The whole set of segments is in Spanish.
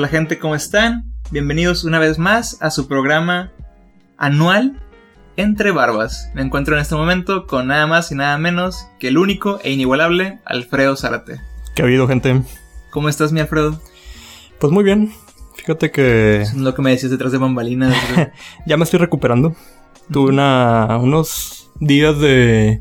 Hola gente, ¿cómo están? Bienvenidos una vez más a su programa anual Entre Barbas. Me encuentro en este momento con nada más y nada menos que el único e inigualable Alfredo Zárate. ¿Qué ha habido, gente? ¿Cómo estás, mi Alfredo? Pues muy bien, fíjate que... Es lo que me decías detrás de bambalinas. Ya me estoy recuperando. Tuve unos días de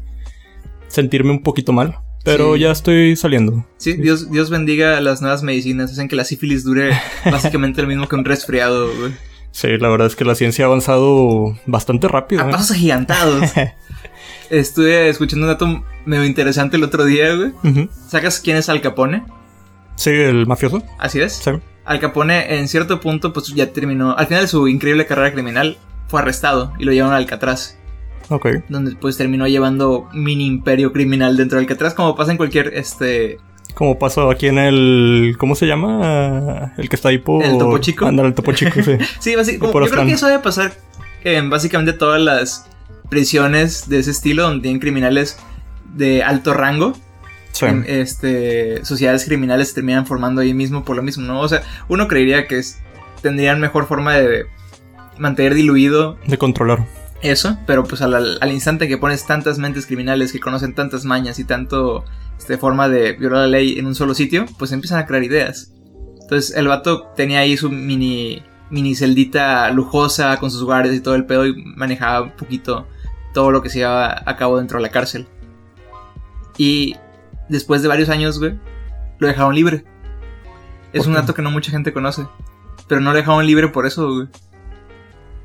sentirme un poquito mal. Pero sí, ya estoy saliendo. Sí, Dios bendiga las nuevas medicinas. Hacen que la sífilis dure básicamente lo mismo que un resfriado, güey. Sí, la verdad es que la ciencia ha avanzado bastante rápido. A pasos agigantados. Estuve escuchando un dato medio interesante el otro día, güey. Uh-huh. ¿Sacas quién es Al Capone? Sí, el mafioso. Así es. Sí. Al Capone, en cierto punto, pues ya terminó. Al final de su increíble carrera criminal, fue arrestado y lo llevaron a Alcatraz. Okay. Donde pues terminó llevando mini imperio criminal dentro del Alcatraz, como pasa en cualquier como pasó aquí en el... ¿Cómo se llama? El que está ahí por... ¿El Topo Chico? Andar el Topo Chico, sí. Sí, yo creo que eso debe pasar en básicamente todas las prisiones de ese estilo, donde tienen criminales de alto rango. Sí. Sociedades criminales se terminan formando ahí mismo por lo mismo, ¿no? O sea, uno creería que tendrían mejor forma de mantener diluido... De controlar. Eso, pero pues al instante que pones tantas mentes criminales que conocen tantas mañas y tanto forma de violar la ley en un solo sitio, pues empiezan a crear ideas. Entonces el vato tenía ahí su mini celdita lujosa con sus guardias y todo el pedo, y manejaba un poquito todo lo que se llevaba a cabo dentro de la cárcel. Y después de varios años, güey, lo dejaron libre. Es un dato que no mucha gente conoce, pero no lo dejaron libre por eso, güey.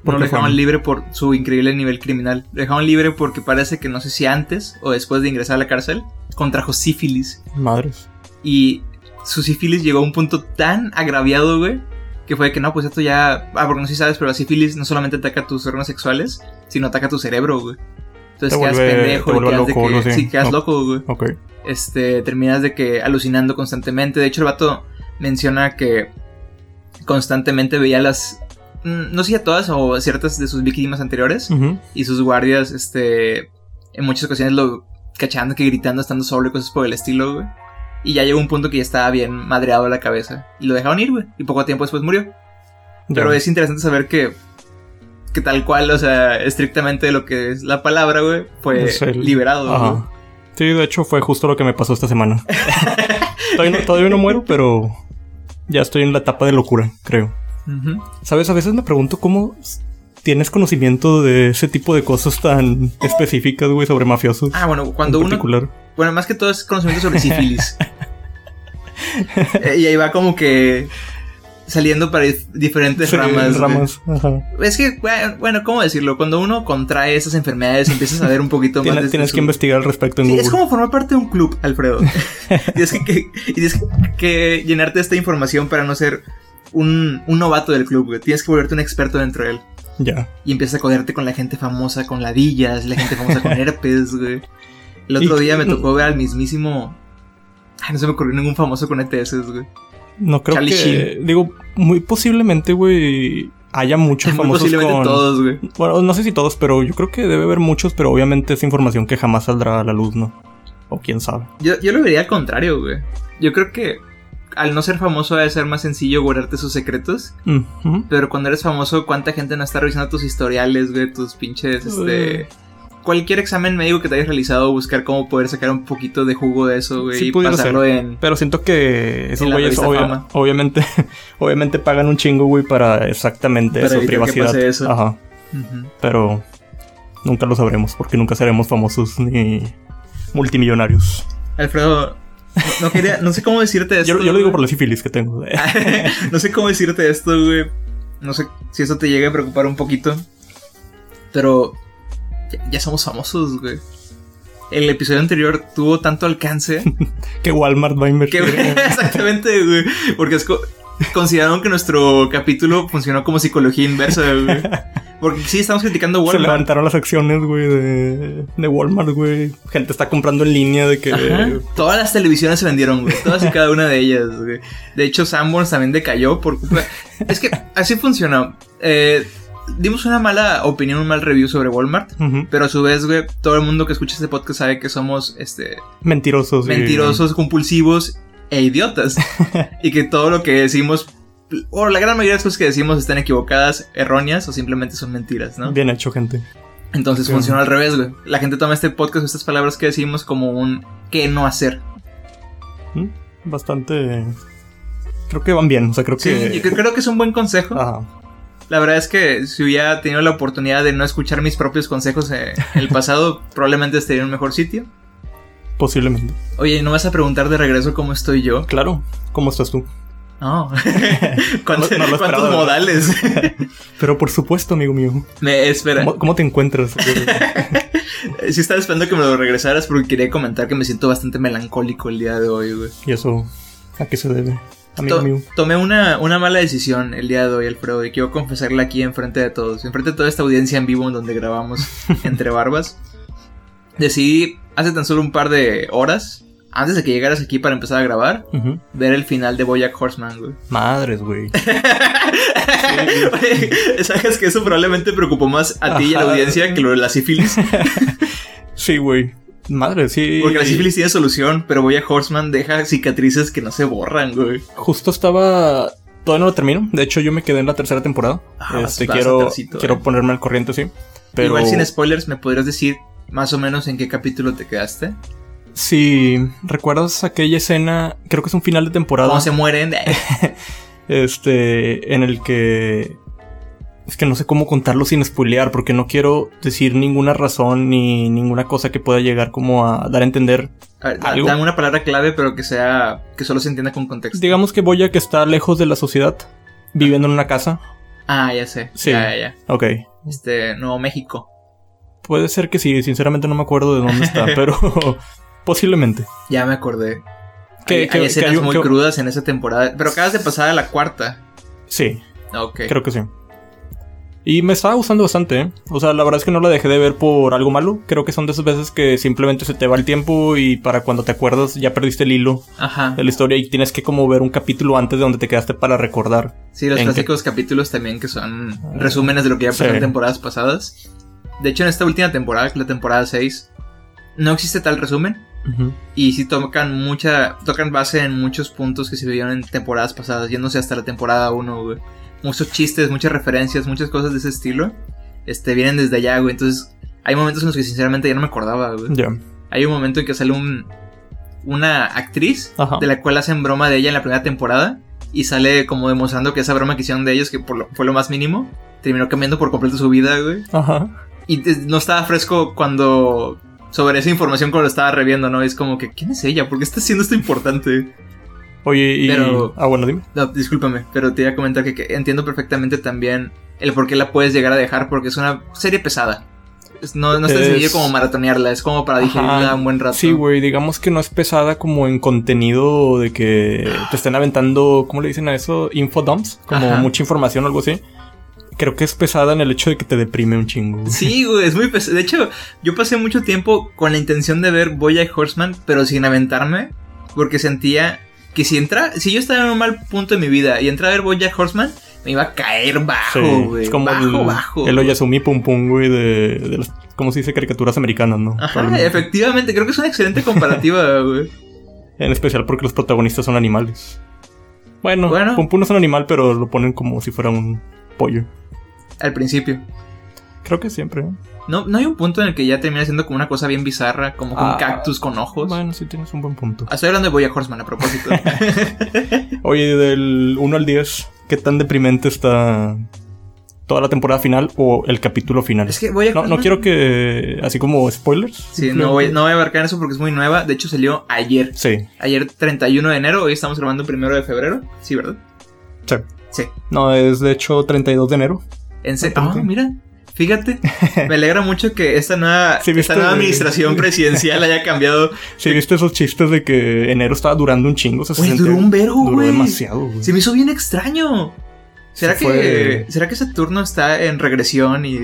No lo dejaron libre por su increíble nivel criminal. Lo dejaron libre porque parece que no sé si antes o después de ingresar a la cárcel contrajo sífilis. Madres. Y su sífilis llegó a un punto tan agraviado, güey, que fue que no, pues esto ya... Ah, porque no sé si sabes, pero la sífilis no solamente ataca tus órganos sexuales, sino ataca tu cerebro, güey. Entonces te quedas pendejo, te quedas loco, de que... Sí, quedas loco, güey. Ok. Terminas de que alucinando constantemente. De hecho, el vato menciona que constantemente veía las... No sé, a todas o ciertas de sus víctimas anteriores. Uh-huh. Y sus guardias, en muchas ocasiones lo cachando, que gritando, estando solo y cosas por el estilo, güey. Y ya llegó un punto que ya estaba bien madreado de la cabeza. Y lo dejaron ir, güey. Y poco tiempo después murió. Yeah. Pero es interesante saber que tal cual, o sea, estrictamente lo que es la palabra, güey, fue liberado, güey. Sí, de hecho fue justo lo que me pasó esta semana. todavía no muero, pero ya estoy en la etapa de locura, creo. Uh-huh. ¿Sabes? A veces me pregunto cómo tienes conocimiento de ese tipo de cosas tan específicas, güey, sobre mafiosos. Ah, bueno, cuando uno... Bueno, más que todo es conocimiento sobre sífilis. Y ahí va como que saliendo para diferentes ramas. Ajá. Es que, bueno, ¿cómo decirlo? Cuando uno contrae esas enfermedades, empiezas a ver un poquito más... Tienes que investigar al respecto en Google. Es como formar parte de un club, Alfredo. Tienes que llenarte de esta información para no ser... Un novato del club, güey. Tienes que volverte un experto dentro de él. Ya. Y empiezas a coderte con la gente famosa con ladillas, la gente famosa con herpes, güey. El otro día me tocó ver al mismísimo... Ay, no se me ocurrió ningún famoso con ETS, güey. No creo Charlie que... Sheen. Digo, muy posiblemente, güey, haya muchos famosos posiblemente con... todos, güey. Bueno, no sé si todos, pero yo creo que debe haber muchos, pero obviamente es información que jamás saldrá a la luz, ¿no? O quién sabe. Yo lo vería al contrario, güey. Yo creo que... Al no ser famoso debe ser más sencillo guardarte sus secretos. Uh-huh. Pero cuando eres famoso, ¿cuánta gente no está revisando tus historiales, güey? Tus pinches, Cualquier examen médico que te hayas realizado, buscar cómo poder sacar un poquito de jugo de eso, güey. Sí, y pasarlo ser, en... Pero siento que esos güeyes obviamente pagan un chingo, güey, para exactamente para eso, privacidad. Que pase eso. Ajá. Uh-huh. Pero nunca lo sabremos, porque nunca seremos famosos ni multimillonarios. Alfredo... No sé cómo decirte esto. Yo lo digo por la sífilis que tengo. No sé cómo decirte esto, güey. No sé si eso te llega a preocupar un poquito. Pero ya somos famosos, güey. El episodio anterior tuvo tanto alcance que Walmart va a invertir. Exactamente, güey. Porque consideraron que nuestro capítulo funcionó como psicología inversa, güey. Porque sí, estamos criticando Walmart. Se levantaron las acciones, güey, de Walmart, güey. Gente está comprando en línea de que... Ajá. Todas las televisiones se vendieron, güey. Todas y cada una de ellas, güey. De hecho, Sanborns también decayó por... Es que así funcionó. Dimos una mala opinión, un mal review sobre Walmart. Uh-huh. Pero a su vez, güey, todo el mundo que escucha este podcast sabe que somos, Mentirosos, compulsivos e idiotas. Y que todo lo que decimos... o la gran mayoría de las cosas que decimos están equivocadas, erróneas o simplemente son mentiras, ¿no? Bien hecho, gente. Entonces funciona al revés, güey. La gente toma este podcast, estas palabras que decimos como un qué no hacer. Bastante... creo que van bien, o sea, creo que... sí, creo que es un buen consejo. Ajá. La verdad es que si hubiera tenido la oportunidad de no escuchar mis propios consejos en el pasado, probablemente estaría en un mejor sitio. Posiblemente. Oye, ¿no vas a preguntar de regreso cómo estoy yo? Claro, ¿cómo estás tú? Oh. ¿Cuántos modales? Pero por supuesto, amigo mío. Espera. ¿Cómo te encuentras? Sí estaba esperando que me lo regresaras porque quería comentar que me siento bastante melancólico el día de hoy, güey. ¿Y eso a qué se debe, amigo mío? Tomé una mala decisión el día de hoy, Alfredo, y quiero confesarla aquí enfrente de todos, enfrente de toda esta audiencia en vivo en donde grabamos Entre Barbas. Decidí hace tan solo un par de horas, antes de que llegaras aquí para empezar a grabar, ver el final de Bojack Horseman, güey. Madres, güey. Sabes que eso probablemente preocupó más a ti y a la audiencia que lo de la sífilis. Sí, güey. Madre, sí. Porque la sífilis tiene solución, pero Bojack Horseman deja cicatrices que no se borran, güey. Justo estaba... todavía no lo termino. De hecho, yo me quedé en la tercera temporada. Quiero ponerme al corriente, sí. Pero... igual sin spoilers, ¿me podrías decir más o menos en qué capítulo te quedaste? Si recuerdas aquella escena, creo que es un final de temporada. ¿Cómo se mueren? En el que... es que no sé cómo contarlo sin spoilear, porque no quiero decir ninguna razón ni ninguna cosa que pueda llegar como a dar a entender algo. Dame una palabra clave, pero que sea... que solo se entienda con contexto. Digamos que Bojack está lejos de la sociedad, viviendo en una casa. Ah, ya sé. Sí. Ya. Ok. Nuevo México. Puede ser que sí, sinceramente no me acuerdo de dónde está, pero... posiblemente. Ya me acordé. Hay escenas muy crudas en esa temporada. Pero acabas de pasar a la cuarta. Sí. Ok. Creo que sí. Y me estaba gustando bastante, ¿eh? O sea, la verdad es que no la dejé de ver por algo malo. Creo que son de esas veces que simplemente se te va el tiempo y para cuando te acuerdas ya perdiste el hilo de la historia y tienes que como ver un capítulo antes de donde te quedaste para recordar. Sí, los clásicos capítulos también que son resúmenes de lo que ya pasó en temporadas pasadas. De hecho, en esta última temporada, que es la temporada 6, no existe tal resumen. Y sí tocan base en muchos puntos que se vieron en temporadas pasadas, yéndose hasta la temporada 1, güey. Muchos chistes, muchas referencias, muchas cosas de ese estilo vienen desde allá, güey. Entonces hay momentos en los que sinceramente ya no me acordaba, güey. Yeah. Hay un momento en que sale una actriz de la cual hacen broma de ella en la primera temporada y sale como demostrando que esa broma que hicieron de ellos, que fue lo más mínimo, terminó cambiando por completo su vida, güey. Y no estaba fresco cuando... sobre esa información cuando lo estaba reviendo, ¿no? Es como que, ¿quién es ella? ¿Por qué está haciendo esto importante? Oye, y... pero, bueno, dime. No, discúlpame, pero te iba a comentar que entiendo perfectamente también el por qué la puedes llegar a dejar, porque es una serie pesada. No es sencillo como maratonearla, es como para digerirla un buen rato. Sí, güey, digamos que no es pesada como en contenido de que te estén aventando, ¿cómo le dicen a eso? Infodumps, como mucha información o algo así. Creo que es pesada en el hecho de que te deprime un chingo, güey. Sí, güey, es muy pesada. De hecho, yo pasé mucho tiempo con la intención de ver Bojack Horseman, pero sin aventarme, porque sentía que si yo estaba en un mal punto de mi vida y entraba a ver Bojack Horseman, me iba a caer bajo, güey. Es como bajo. El Oyasumi Pum Pum, güey, de las, ¿cómo se dice? Caricaturas americanas, ¿no? Ajá, efectivamente, creo que es una excelente comparativa, güey. En especial porque los protagonistas son animales. Bueno, Pum Pum no es un animal, pero lo ponen como si fuera un pollo. Al principio. Creo que siempre, ¿eh? No hay un punto en el que ya termina siendo como una cosa bien bizarra, como un cactus con ojos. Bueno, sí tienes un buen punto. Estoy hablando de Bojack Horseman a propósito. Oye, del 1 al 10, ¿qué tan deprimente está toda la temporada final o el capítulo final? Es que Bojack Horseman... no quiero que... así como spoilers. Sí, no voy a abarcar eso porque es muy nueva. De hecho salió ayer. Sí. Ayer 31 de enero, hoy estamos grabando 1 de febrero. Sí, ¿verdad? Sí. No, es de hecho 32 de enero. En serio, mira, fíjate, me alegra mucho que esta nueva administración presidencial haya cambiado. Sí, viste esos chistes de que enero estaba durando un chingo. Oye, duró un vergo, güey. Duró demasiado, güey. Se me hizo bien extraño. ¿Será que Saturno está en regresión y...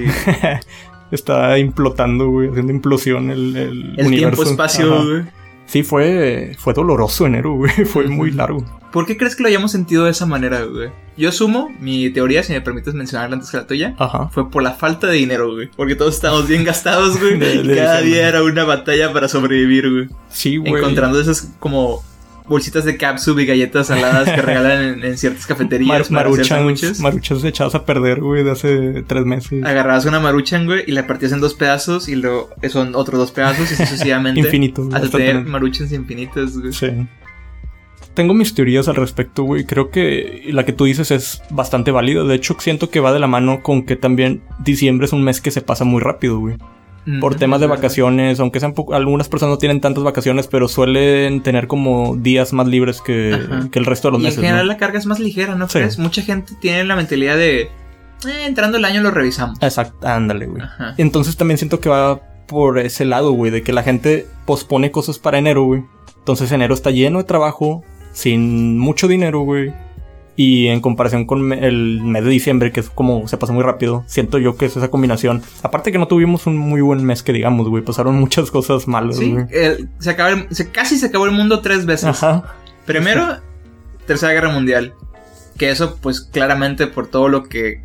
está implotando, güey, haciendo implosión el universo? El tiempo-espacio, güey. Sí, fue doloroso enero, güey. Fue muy largo. ¿Por qué crees que lo hayamos sentido de esa manera, güey? Yo asumo, mi teoría, si me permites mencionarla antes que la tuya, fue por la falta de dinero, güey. Porque todos estábamos bien gastados, güey. Y cada día era una batalla para sobrevivir, güey. Sí, güey. Encontrando esas como bolsitas de capsub y galletas saladas que regalan en ciertas cafeterías. Maruchans echadas a perder, güey, de hace 3 meses. Agarrabas una maruchan, güey, y la partías en 2 pedazos y luego son otros 2 pedazos y sucesivamente. Infinito. Hasta tener maruchans infinitas, güey. Sí. Tengo mis teorías al respecto, güey. Creo que la que tú dices es bastante válida. De hecho, siento que va de la mano con que también diciembre es un mes que se pasa muy rápido, güey. Por temas de vacaciones, aunque sean algunas personas no tienen tantas vacaciones, pero suelen tener como días más libres que el resto de los meses. En general, ¿no? La carga es más ligera, ¿no crees? Sí. Mucha gente tiene la mentalidad de entrando el año lo revisamos. Exacto, ándale, güey. Ajá. Entonces también siento que va por ese lado, güey, de que la gente pospone cosas para enero, güey. Entonces enero está lleno de trabajo, sin mucho dinero, güey. Y en comparación con el mes de diciembre, que es como se pasa muy rápido, siento yo que es esa combinación. Aparte que no tuvimos un muy buen mes que digamos, güey. Pasaron muchas cosas malas, sí, güey. Casi se acabó el mundo 3 veces. Ajá. Primero, sí. Tercera Guerra Mundial. Que eso, pues, claramente por todo lo que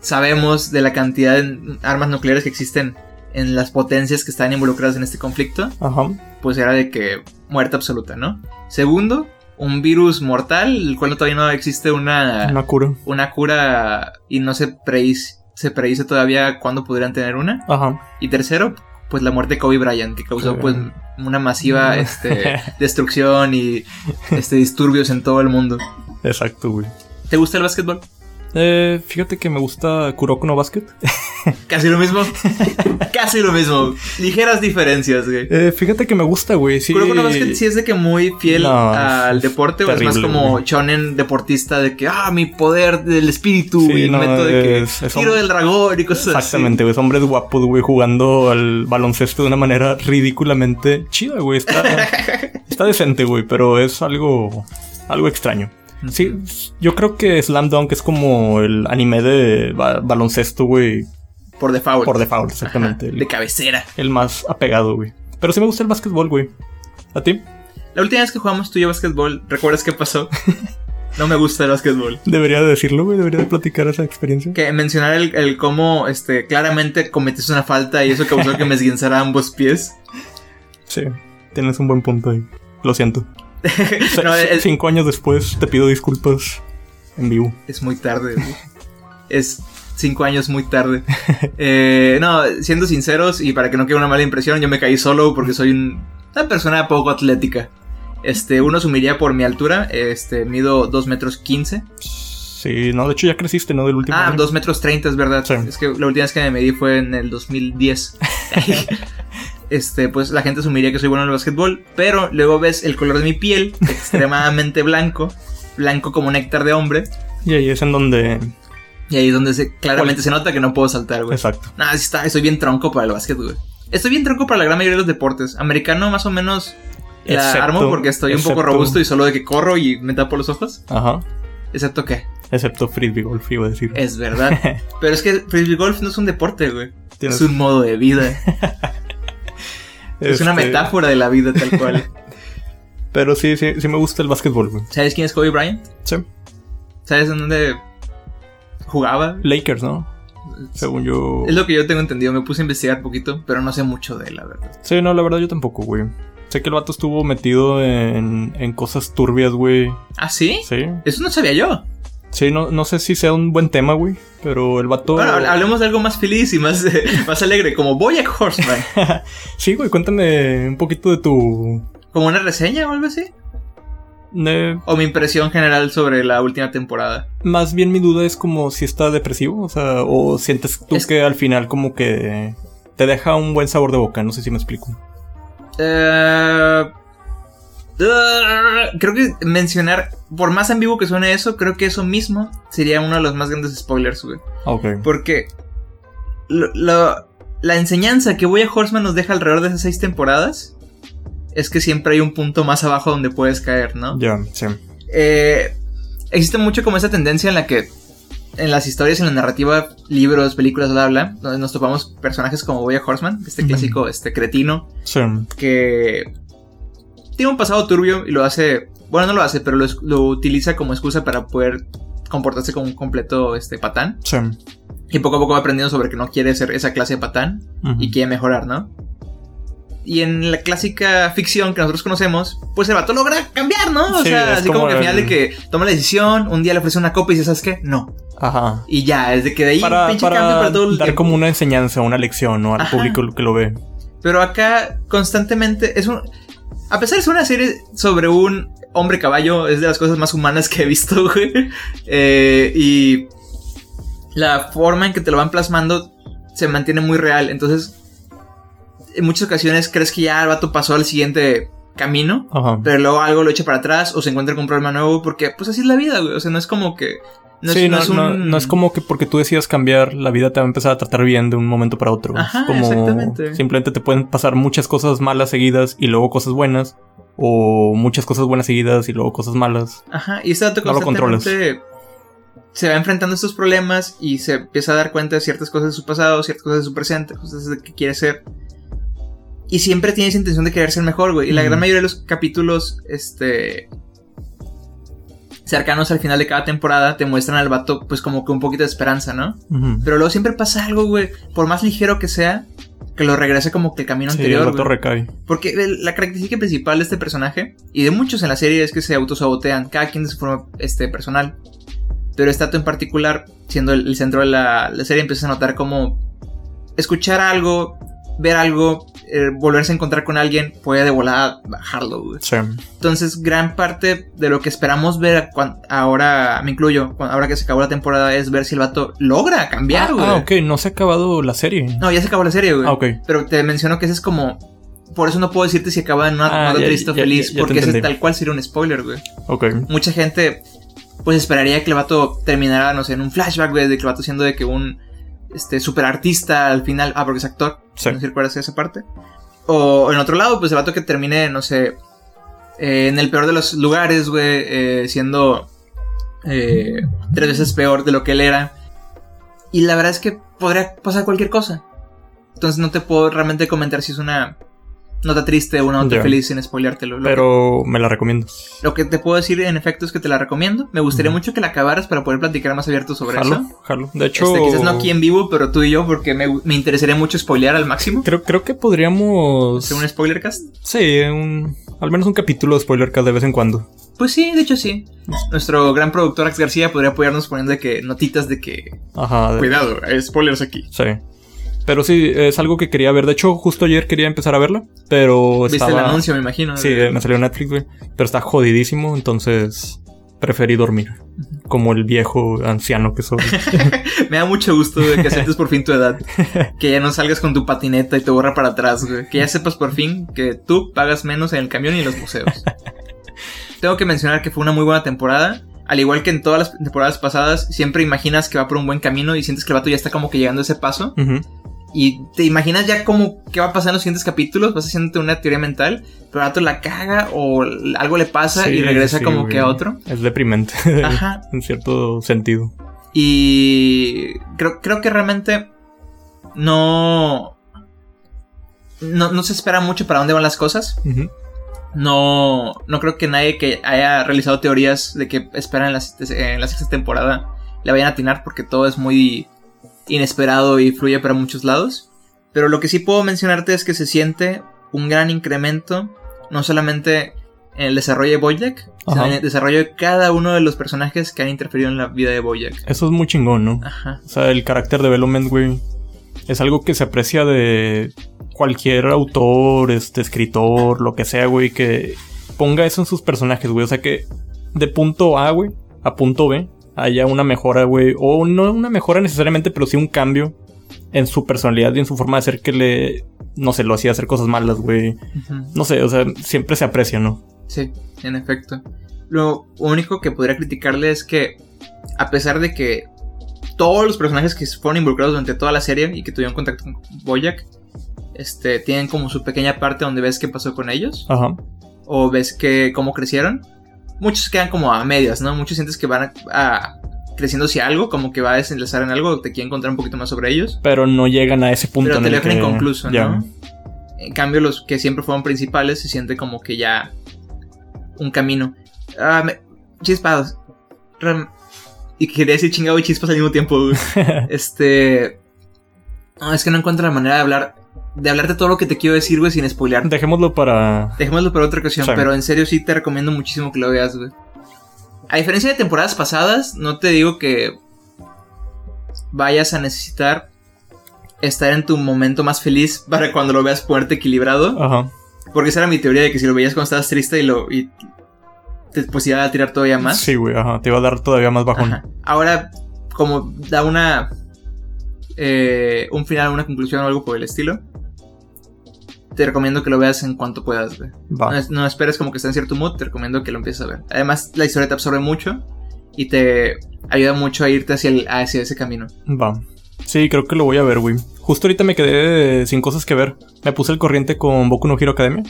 sabemos de la cantidad de armas nucleares que existen en las potencias que están involucradas en este conflicto. Ajá. Pues era de que muerte absoluta, ¿no? Segundo, un virus mortal, el cual todavía no existe una cura y no se predice todavía cuándo podrían tener una. Ajá. Y tercero, pues la muerte de Kobe Bryant, que causó pues una masiva destrucción y disturbios en todo el mundo. Exacto, güey. ¿Te gusta el básquetbol? Fíjate que me gusta Kuroko no Basket. Casi lo mismo. Ligeras diferencias, güey. Fíjate que me gusta, güey. Sí. Kuroko no Basket sí es de que muy fiel al deporte, o es más como, güey, shonen deportista de que mi poder del espíritu, sí, y tiro del dragón y cosas así. Exactamente, güey. Hombres guapos, güey, jugando al baloncesto de una manera ridículamente chida, güey. Está decente, güey, pero es algo extraño. Sí, yo creo que Slam Dunk es como el anime de baloncesto, güey. Por default, exactamente. Ajá, de cabecera. El más apegado, güey. Pero sí me gusta el básquetbol, güey. ¿A ti? La última vez que jugamos tú y yo básquetbol, ¿recuerdas qué pasó? No me gusta el básquetbol. Debería decirlo, güey. Debería de platicar esa experiencia. Que mencionar el cómo claramente cometiste una falta y eso causó que me esguinzara ambos pies. Sí, tienes un buen punto ahí. Lo siento. No, 5 años después te pido disculpas en vivo. Es muy tarde, güey. Es 5 años muy tarde. No, siendo sinceros, y para que no quede una mala impresión, yo me caí solo porque soy una persona poco atlética. Uno asumiría por mi altura. Mido 2 metros 15. Sí, no, de hecho ya creciste, ¿no? Del último año. 2 metros 30, es verdad, sí. Es que la última vez que me medí fue en el 2010. Pues la gente asumiría que soy bueno en el básquetbol, pero luego ves el color de mi piel, extremadamente blanco como néctar de hombre. Y ahí es donde claramente se nota que no puedo saltar, güey. Exacto. Nah, estoy bien tronco para el básquet, güey. Estoy bien tronco para la gran mayoría de los deportes. Americano, más o menos, armo porque estoy un poco robusto y solo de que corro y me tapo los ojos. Ajá. ¿Excepto qué? Excepto frisbee golf, iba a decir. Es verdad. Pero es que frisbee golf no es un deporte, güey. Es un modo de vida. Es una metáfora de la vida tal cual. Pero sí me gusta el básquetbol, güey. ¿Sabes quién es Kobe Bryant? Sí. ¿Sabes en dónde jugaba? Lakers, ¿no? Sí. Según yo... Es lo que yo tengo entendido. Me puse a investigar poquito, pero no sé mucho de él, la verdad. Sí, no, la verdad yo tampoco, güey. Sé que el vato estuvo metido en cosas turbias, güey. ¿Ah, sí? Sí. Eso no sabía yo. Sí, no sé si sea un buen tema, güey, pero el vato... Bueno, hablemos de algo más feliz y más alegre, como Bojack Horseman. Sí, güey, cuéntame un poquito de tu... ¿Como una reseña o algo así? O mi impresión general sobre la última temporada. Más bien mi duda es como si está depresivo, o sea, o sientes tú que al final como que te deja un buen sabor de boca, no sé si me explico. Creo que mencionar, por más ambiguo que suene eso, creo que eso mismo sería uno de los más grandes spoilers, güey. Okay. Porque la enseñanza que Bojack Horseman nos deja alrededor de esas 6 temporadas es que siempre hay un punto más abajo donde puedes caer, ¿no? Ya, sí. Existe mucho como esa tendencia en la que en las historias, en la narrativa, libros, películas, bla, bla, donde nos topamos personajes como Bojack Horseman, clásico, cretino, sí, que tiene un pasado turbio y lo hace... Bueno, no lo hace, pero lo utiliza como excusa para poder comportarse como un completo patán. Sí. Y poco a poco va aprendiendo sobre que no quiere ser esa clase de patán y quiere mejorar, ¿no? Y en la clásica ficción que nosotros conocemos, pues el vato logra cambiar, ¿no? O sí, sea, así como que al final de que toma la decisión, un día le ofrece una copa y dice, ¿sabes qué? No. Ajá. Y ya, desde que de ahí pinche cambio para todo el... dar como una enseñanza, una lección, ¿no? Al ajá. público que lo ve. Pero acá constantemente es un... A pesar de ser una serie sobre un hombre caballo, es de las cosas más humanas que he visto, güey. Y la forma en que te lo van plasmando se mantiene muy real. Entonces, en muchas ocasiones crees que ya el vato pasó al siguiente camino, ajá. pero luego algo lo echa para atrás o se encuentra con un problema nuevo porque, pues, así es la vida, güey. O sea, no es como que... No, sí, es, no es como que porque tú decidas cambiar, la vida te va a empezar a tratar bien de un momento para otro. Ajá, como exactamente. Simplemente te pueden pasar muchas cosas malas seguidas y luego cosas buenas. O muchas cosas buenas seguidas y luego cosas malas. Ajá, y este dato no constantemente se va enfrentando a estos problemas y se empieza a dar cuenta de ciertas cosas de su pasado, ciertas cosas de su presente, cosas de que quiere ser. Y siempre tiene esa intención de querer ser mejor, güey. Y la gran mayoría de los capítulos, cercanos al final de cada temporada te muestran al vato pues como que un poquito de esperanza, ¿no? Uh-huh. Pero luego siempre pasa algo, güey, por más ligero que sea, que lo regrese como que el camino anterior, el vato recae. Porque la característica principal de este personaje y de muchos en la serie es que se autosabotean, cada quien de su forma personal. Pero este dato en particular, siendo el centro de la serie, empiezas a notar como escuchar algo, ver algo, volverse a encontrar con alguien, puede de volada bajarlo, güey. Sí. Entonces, gran parte de lo que esperamos ver ahora, me incluyo, ahora que se acabó la temporada, es ver si el vato logra cambiar, güey. Ah, ok, no se ha acabado la serie. No, ya se acabó la serie, güey. Ah, ok. Pero te menciono que ese es como... Por eso no puedo decirte si acaba en una nota triste o feliz, ya, porque ese tal cual sería un spoiler, güey. Ok. Mucha gente, pues, esperaría que el vato terminara, no sé, en un flashback, güey, de que el vato siendo de que un... super artista al final. Ah, porque es actor. Sí. No sé si recuerdas esa parte. O en otro lado, pues el vato que termine, no sé, en el peor de los lugares, güey, siendo 3 veces peor de lo que él era. Y la verdad es que podría pasar cualquier cosa. Entonces no te puedo realmente comentar si es una nota triste o una nota feliz sin spoileártelo. Pero me la recomiendo. Lo que te puedo decir en efecto es que te la recomiendo. Me gustaría mucho que la acabaras para poder platicar más abierto sobre eso. De hecho... quizás no aquí en vivo, pero tú y yo, porque me interesaría mucho spoilear al máximo. Creo que podríamos... ¿hacer un spoilercast? Sí, al menos un capítulo de spoilercast de vez en cuando. Pues sí, de hecho sí. Nuestro gran productor Ax García podría apoyarnos poniendo de que notitas de que... ajá, cuidado, hay spoilers aquí. Sí. Pero sí, es algo que quería ver. De hecho, justo ayer quería empezar a verla, pero estaba... ¿Viste el anuncio, me imagino? Sí, me salió en Netflix, güey. Pero está jodidísimo, entonces preferí dormir. Como el viejo anciano que soy. Me da mucho gusto de que aceptes por fin tu edad. Que ya no salgas con tu patineta y te borra para atrás, güey. Que ya sepas por fin que tú pagas menos en el camión y en los museos. Tengo que mencionar que fue una muy buena temporada. Al igual que en todas las temporadas pasadas, siempre imaginas que va por un buen camino y sientes que el vato ya está como que llegando a ese paso. Uh-huh. Y te imaginas ya como qué va a pasar en los siguientes capítulos, vas haciéndote una teoría mental, pero el vato la caga o algo le pasa y regresa como güey. Que a otro. Es deprimente. Ajá. En cierto sentido. Y creo que realmente no se espera mucho para dónde van las cosas. Uh-huh. No creo que nadie que haya realizado teorías de que esperan en la sexta temporada le vayan a atinar, porque todo es muy inesperado y fluye para muchos lados. Pero lo que sí puedo mencionarte es que se siente un gran incremento, no solamente en el desarrollo de Bojack, sino en el desarrollo de cada uno de los personajes que han interferido en la vida de Bojack. Eso es muy chingón, ¿no? Ajá. O sea, el character development, güey, es algo que se aprecia de cualquier autor, escritor, lo que sea, güey, que ponga eso en sus personajes, güey. O sea, que de punto A, güey, a punto B haya una mejora, güey, o no una mejora necesariamente, pero sí un cambio en su personalidad y en su forma de ser que le, no sé, lo hacía hacer cosas malas, güey. Uh-huh. No sé, o sea, siempre se aprecia, ¿no? Sí, en efecto. Lo único que podría criticarle es que, a pesar de que todos los personajes que fueron involucrados durante toda la serie y que tuvieron contacto con Bojack, tienen como su pequeña parte donde ves qué pasó con ellos. Ajá. O ves cómo crecieron. Muchos quedan como a medias, ¿no? Muchos sientes que van creciendo hacia algo, como que va a desenlazar en algo, te quieren contar un poquito más sobre ellos. Pero no llegan a ese punto. Pero te dejan inconcluso, ya, ¿no? En cambio, los que siempre fueron principales se siente como que ya un camino. Chispados. Y quería decir chingado y chispas al mismo tiempo. Es que no encuentro la manera de hablar de hablarte todo lo que te quiero decir, güey, sin spoilear. Dejémoslo para otra ocasión, sí. Pero en serio sí te recomiendo muchísimo que lo veas, güey. A diferencia de temporadas pasadas, no te digo que vayas a necesitar estar en tu momento más feliz para cuando lo veas ponerte equilibrado. Ajá. Porque esa era mi teoría de que si lo veías cuando estabas triste y te pues iba a tirar todavía más. Sí, güey, ajá, te iba a dar todavía más bajón. Ajá. Ahora, como da un final, una conclusión o algo por el estilo, te recomiendo que lo veas en cuanto puedas, güey. No esperes como que está en cierto mood, te recomiendo que lo empieces a ver. Además, la historia te absorbe mucho y te ayuda mucho a irte hacia ese camino. Va. Sí, creo que lo voy a ver, güey. Justo ahorita me quedé sin cosas que ver. Me puse al corriente con Boku no Hero Academia.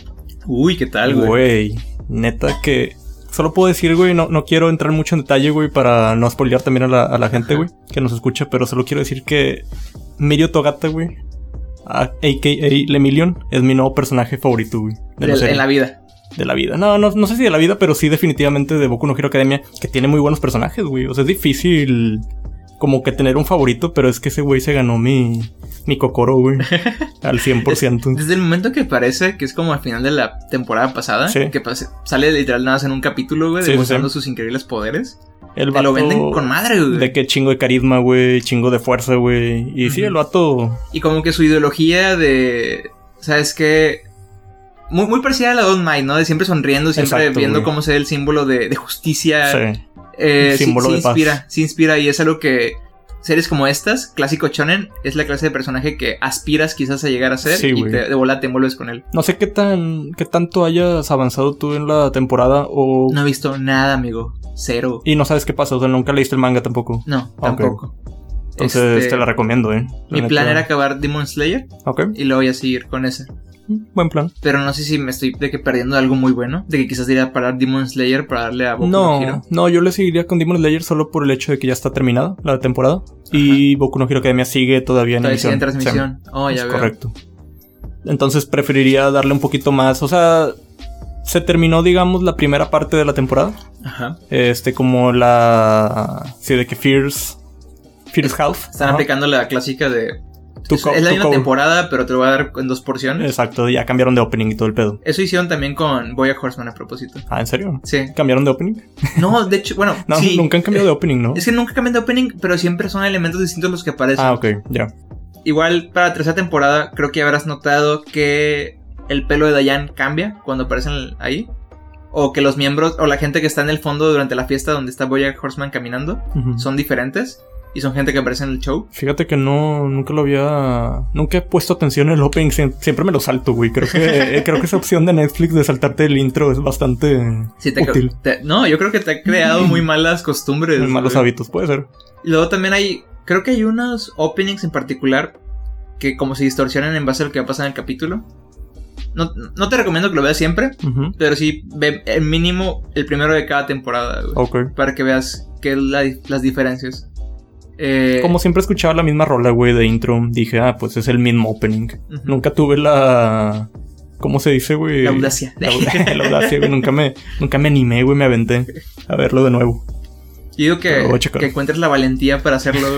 Uy, ¿qué tal, güey? Güey, neta que... Solo puedo decir, güey, no quiero entrar mucho en detalle, güey, para no spoilear también a la gente, güey, que nos escucha. Pero solo quiero decir que Mirio Togata, güey, a.k.a. Lemilion, es mi nuevo personaje favorito, güey. En la vida. De la vida. No sé si de la vida, pero sí definitivamente de Boku no Hero Academia, que tiene muy buenos personajes, güey. O sea, es difícil... Como que tener un favorito, pero es que ese güey se ganó mi Kokoro, güey. Al 100%. Desde el momento que parece que es como al final de la temporada pasada, sí. Que sale literal nada más en un capítulo, güey, sí, demostrando sus increíbles poderes. El vato, te lo venden con madre, güey. De que chingo de carisma, güey, chingo de fuerza, güey. Y sí, el vato... Y como que su ideología de... ¿Sabes qué? Muy, muy parecida a la Don Mai, ¿no? De siempre sonriendo, siempre viendo cómo se ve el símbolo de justicia... Sí. Símbolo de paz. Sí inspira y es algo que series como estas, clásico shonen, es la clase de personaje que aspiras quizás a llegar a ser, sí, y de bola te envuelves con él. No sé qué tanto hayas avanzado tú en la temporada o... No he visto nada, amigo, cero. Y no sabes qué pasa, o sea, nunca leíste el manga tampoco. No, tampoco. Okay. Entonces te la recomiendo, Mi plan era acabar Demon Slayer, okay. Y luego ya seguir con esa. Buen plan. Pero no sé si me estoy de que perdiendo algo muy bueno. De que quizás diría a parar Demon Slayer para darle a Boku no Hero. No, yo le seguiría con Demon Slayer solo por el hecho de que ya está terminada la temporada. Ajá. Y Boku no Hero Academia sigue todavía en emisión. Todavía sigue en transmisión. Sí. Oh, ya veo. Correcto. Entonces preferiría darle un poquito más. O sea, se terminó, digamos, la primera parte de la temporada. Ajá. Como la... Sí, de que Fierce Half. Están aplicando la clásica de... Es la misma temporada, pero te lo voy a dar en dos porciones. Exacto, ya cambiaron de opening y todo el pedo. Eso hicieron también con Bojack Horseman a propósito. Ah, ¿en serio? Sí. ¿Cambiaron de opening? No, de hecho, bueno, no, sí. Nunca han cambiado de opening, ¿no? Es que nunca cambian de opening, pero siempre son elementos distintos los que aparecen. Ah, ok, ya. Igual, para la tercera temporada, creo que habrás notado que el pelo de Dayan cambia cuando aparecen ahí. O que los miembros, o la gente que está en el fondo durante la fiesta donde está Bojack Horseman caminando, son diferentes. Y son gente que aparece en el show. Fíjate que nunca he puesto atención en el opening. Siempre me lo salto, güey. Creo que esa opción de Netflix de saltarte el intro es bastante útil. No, yo creo que te ha creado muy malas costumbres. Muy malos hábitos, puede ser. Y luego también creo que hay unos openings en particular que como se distorsionan en base a lo que va a pasar en el capítulo. No te recomiendo que lo veas siempre, pero sí ve el mínimo el primero de cada temporada, güey. Okay. Para que veas que las diferencias. Como siempre escuchaba la misma rola, güey, de intro, dije, pues es el mismo opening. Nunca tuve la... ¿Cómo se dice, güey? La audacia. La audacia, güey. Nunca me animé, güey, me aventé a verlo de nuevo. Yo digo que encuentres la valentía para hacerlo.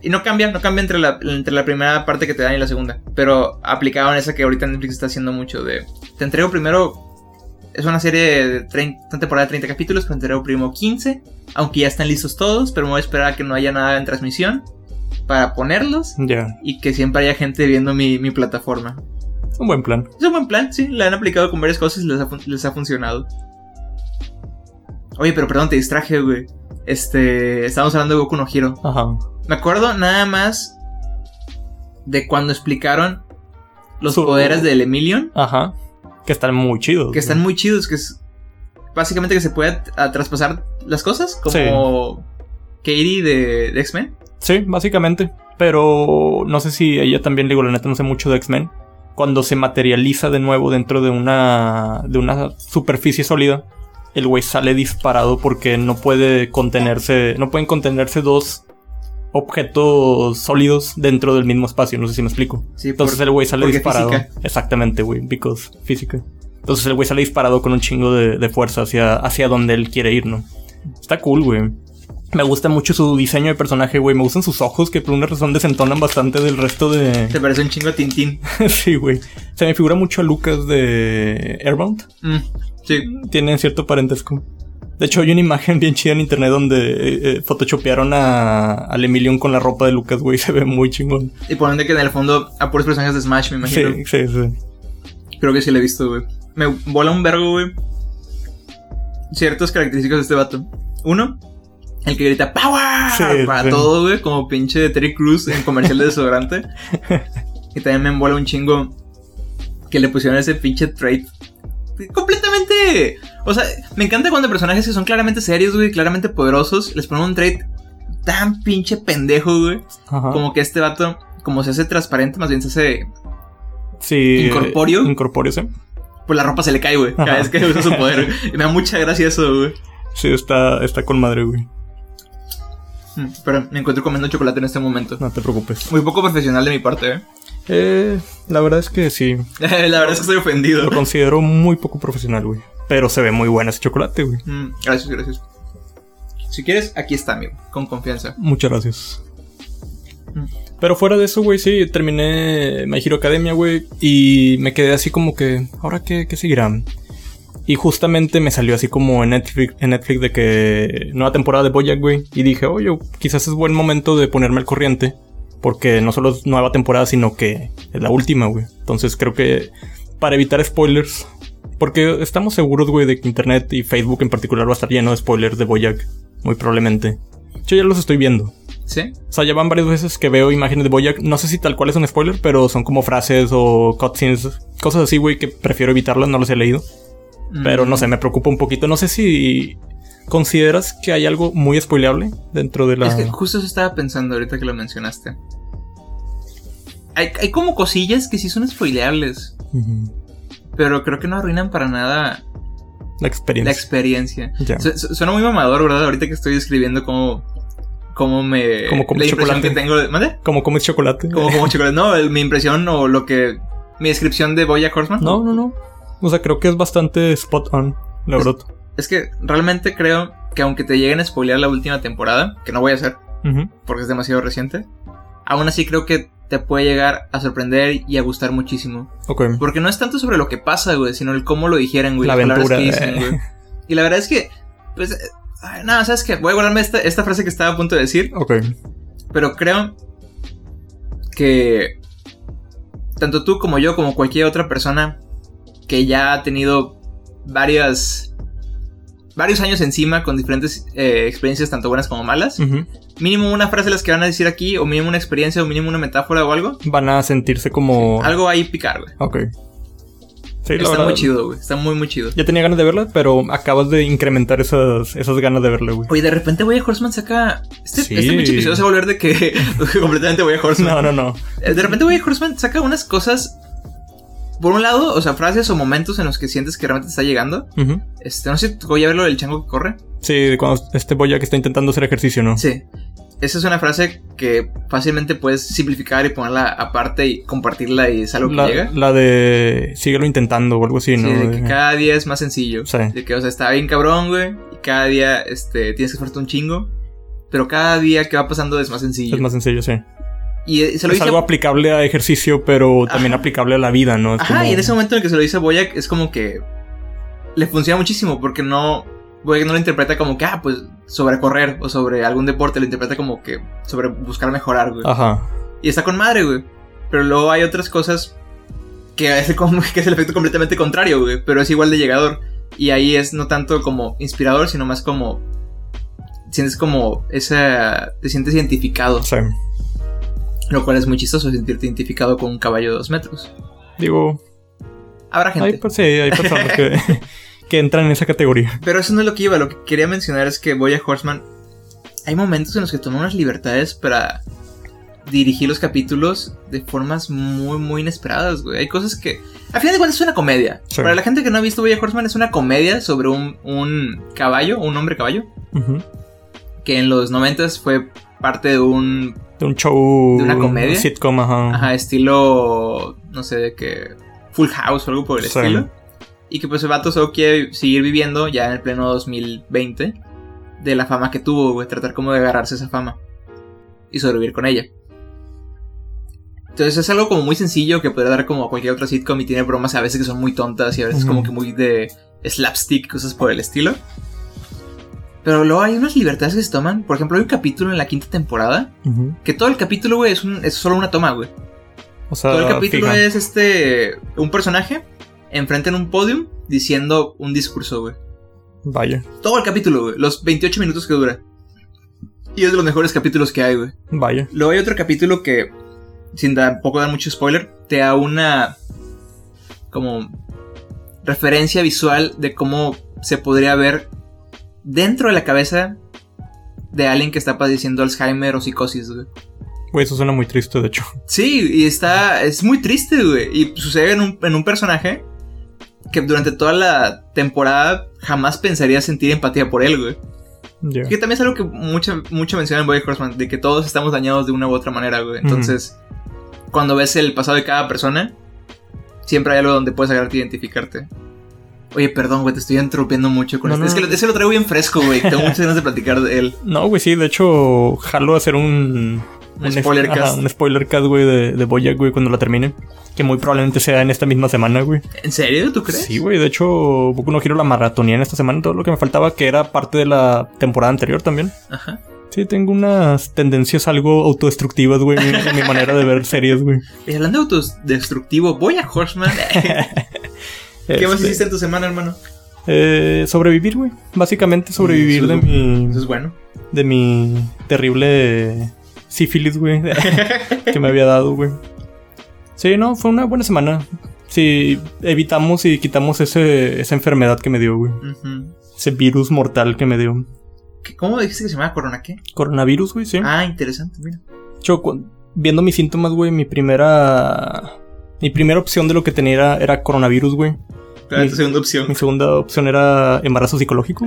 Y no cambia entre la primera parte que te dan y la segunda. Pero aplicaban esa que ahorita Netflix está haciendo mucho de... Te entrego primero... Es una serie de una temporada de 30 capítulos, pero entrego primero 15. Aunque ya están listos todos, pero me voy a esperar a que no haya nada en transmisión para ponerlos. Yeah. Y que siempre haya gente viendo mi plataforma. Es un buen plan, sí. La han aplicado con varias cosas y les ha funcionado. Oye, pero perdón, te distraje, güey. Estábamos hablando de Boku no Hero. Ajá. Me acuerdo nada más de cuando explicaron los poderes del Lemilion. Ajá. Que están muy chidos. Que es... Básicamente que se puede traspasar las cosas, como sí. Katie de X-Men. Sí, básicamente. Pero no sé si ella también, digo, la neta no sé mucho de X-Men. Cuando se materializa de nuevo dentro de una superficie sólida, el güey sale disparado porque no pueden contenerse dos objetos sólidos dentro del mismo espacio, no sé si me explico. Sí, entonces el güey sale disparado. Física. Exactamente, güey, because física. Entonces el güey sale disparado con un chingo de fuerza hacia donde él quiere ir, ¿no? Está cool, güey. Me gusta mucho su diseño de personaje, güey. Me gustan sus ojos, que por una razón desentonan bastante del resto de... Se parece un chingo a Tintín. Sí, güey. Se me figura mucho a Lucas de Airbound. Sí. Tienen cierto parentesco. De hecho, hay una imagen bien chida en internet donde photoshopearon a Lemilion con la ropa de Lucas, güey. Se ve muy chingón. Y poniendo que en el fondo a puros personajes de Smash, me imagino. Sí, sí, sí. Creo que sí la he visto, güey. Me bola un vergo, güey, ciertas características de este vato. Uno, el que grita ¡Power! Sí, para sí. Todo, güey, como pinche Terry Crews en comercial de desodorante. Y también me embola un chingo que le pusieron ese pinche trait completamente... O sea, me encanta cuando personajes que son claramente serios, güey, claramente poderosos, les ponen un trait tan pinche pendejo, güey. Uh-huh. Como que este vato, como se hace transparente, más bien se hace... Sí. Incorpóreo. Incorpóreo, sí. Pues la ropa se le cae, güey, cada vez que usa su poder. Y me da mucha gracia eso, güey. Sí, está con madre, güey. Pero me encuentro comiendo chocolate en este momento. No te preocupes. Muy poco profesional de mi parte, ¿eh? La verdad es que sí. La verdad es que estoy ofendido. Lo considero muy poco profesional, güey. Pero se ve muy bueno ese chocolate, güey. Gracias, gracias. Si quieres, aquí está, amigo. Con confianza. Muchas gracias. Pero fuera de eso, güey, sí, terminé My Hero Academia, güey. Y me quedé así como que, ¿ahora qué seguirán? Y justamente me salió así como en Netflix de que nueva temporada de Bojack, güey. Y dije, oye, quizás es buen momento de ponerme al corriente. Porque no solo es nueva temporada, sino que es la última, güey. Entonces creo que para evitar spoilers... Porque estamos seguros, güey, de que internet y Facebook en particular va a estar lleno de spoilers de Bojack. Muy probablemente. Yo ya los estoy viendo. ¿Sí? O sea, ya van varias veces que veo imágenes de Bojack. No sé si tal cual es un spoiler, pero son como frases o cutscenes. Cosas así, güey, que prefiero evitarlas, no los he leído. Pero no sé, me preocupa un poquito. No sé si consideras que hay algo muy spoileable dentro de la... Es que justo eso estaba pensando ahorita que lo mencionaste. Hay como cosillas que sí son spoileables. Uh-huh. Pero creo que no arruinan para nada... La experiencia. Yeah. Suena muy mamador, ¿verdad? Ahorita que estoy escribiendo Como comes chocolate. ¿Mande? Como comes chocolate. Como chocolate. No, mi impresión o lo que... Mi descripción de Bojack Horseman. No. O sea, creo que es bastante spot on, la verdad. Es que realmente creo que aunque te lleguen a spoilear la última temporada, que no voy a hacer, uh-huh, porque es demasiado reciente, aún así creo que te puede llegar a sorprender y a gustar muchísimo. Okay. Porque no es tanto sobre lo que pasa, güey, sino el cómo lo dijeran, güey. La aventura. Que dicen, güey. Y la verdad es que, pues... No, ¿sabes qué? Voy a guardarme esta frase que estaba a punto de decir. Ok. Pero creo que tanto tú como yo, como cualquier otra persona que ya ha tenido varios años encima con diferentes experiencias, tanto buenas como malas, uh-huh, mínimo una frase de las que van a decir aquí, o mínimo una experiencia, o mínimo una metáfora o algo, van a sentirse como... Sí, algo ahí picar, güey. Ok. Sí, está verdad, muy chido, güey. Está muy, muy chido. Ya tenía ganas de verla, pero acabas de incrementar esas ganas de verla, güey. Oye, de repente Bojack Horseman saca... Este pinche episodio se va a volver de que... completamente Bojack Horseman. No. De repente Bojack Horseman saca unas cosas... Por un lado, o sea, frases o momentos en los que sientes que realmente te está llegando. Uh-huh. No sé, voy a verlo del chango que corre. Sí, cuando este Bojack está intentando hacer ejercicio, ¿no? Sí. Esa es una frase que fácilmente puedes simplificar y ponerla aparte y compartirla y es algo que llega. La de síguelo intentando o algo así, ¿no? Sí, de que cada día es más sencillo. Sí. De que, o sea, está bien cabrón, güey. Y cada día tienes que esforzarte un chingo. Pero cada día que va pasando es más sencillo. Es más sencillo, sí. Y se lo es dice... algo aplicable a ejercicio, pero también aplicable a la vida, ¿no? Es como... y en ese momento en el que se lo dice a Bojack es como que le funciona muchísimo porque no... Bojack no lo interpreta como que, pues sobre correr o sobre algún deporte, lo interpreta como que sobre buscar mejorar, güey. Ajá. Y está con madre, güey. Pero luego hay otras cosas que es el efecto completamente contrario, güey. Pero es igual de llegador. Y ahí es no tanto como inspirador, sino más como... Sientes como esa... Te sientes identificado. Sí. Lo cual es muy chistoso sentirte identificado con un caballo de 2 metros. Digo... Habrá gente. Hay personas que entran en esa categoría. Pero eso no es lo que iba. Lo que quería mencionar es que Bojack Horseman... Hay momentos en los que toma unas libertades para dirigir los capítulos de formas muy, muy inesperadas, güey. Hay cosas que... Al final de cuentas es una comedia. Sí. Para la gente que no ha visto Bojack Horseman es una comedia sobre un caballo, un hombre caballo. Uh-huh. Que en los 90s fue parte de un... un show... De una comedia. Sitcom, ajá. Estilo... No sé, de que... Full House o algo por el estilo. Y que pues el vato solo quiere seguir viviendo ya en el pleno 2020. de la fama que tuvo, güey, tratar como de agarrarse esa fama y sobrevivir con ella. Entonces es algo como muy sencillo que puede dar como a cualquier otra sitcom, y tiene bromas a veces que son muy tontas y a veces como que muy de slapstick, cosas por el estilo. Pero luego hay unas libertades que se toman. Por ejemplo, hay un capítulo en la quinta temporada que todo el capítulo, güey, es solo una toma, güey. O sea, todo el capítulo es un personaje enfrente en un podium diciendo un discurso, güey. Vaya. Todo el capítulo, güey. Los 28 minutos que dura. Y es de los mejores capítulos que hay, güey. Vaya. Luego hay otro capítulo que, sin tampoco dar mucho spoiler, te da una como referencia visual de cómo se podría ver dentro de la cabeza de alguien que está padeciendo Alzheimer o psicosis, güey. Güey, eso suena muy triste, de hecho. Sí, y es muy triste, güey. Y sucede en un personaje que durante toda la temporada jamás pensaría sentir empatía por él, güey. Yeah. Que también es algo que mucho mencionan en Bojack Horseman, de que todos estamos dañados de una u otra manera, güey. Entonces, cuando ves el pasado de cada persona, siempre hay algo donde puedes agarrarte e identificarte. Oye, perdón, güey, te estoy interrumpiendo mucho con esto. No. Es que ese lo traigo bien fresco, güey. Tengo muchas ganas de platicar de él. No, güey, sí, de hecho, jalo a hacer un spoiler cast. Ajá, un spoiler cast, güey, de Bojack, güey, cuando la termine. Que muy probablemente sea en esta misma semana, güey. ¿En serio? ¿Tú crees? Sí, güey, de hecho, Boku no Hero la maratonía en esta semana. Todo lo que me faltaba, que era parte de la temporada anterior también. Ajá. Sí, tengo unas tendencias algo autodestructivas, güey, en mi manera de ver series, güey. Y hablando de autodestructivo, Bojack Horseman. ¿Qué más hiciste en tu semana, hermano? Sobrevivir, güey. Básicamente sobrevivir de mi... Eso es bueno. De mi terrible sífilis, güey, que me había dado, güey. Sí, no, fue una buena semana. Sí, evitamos y quitamos esa enfermedad que me dio, güey. Ese virus mortal que me dio. ¿Cómo dijiste que se llamaba? ¿Corona qué? Coronavirus, güey, sí. Ah, interesante, mira. Yo, viendo mis síntomas, güey, mi primera opción de lo que tenía era coronavirus, güey. Claro, tu segunda opción. Mi segunda opción era embarazo psicológico.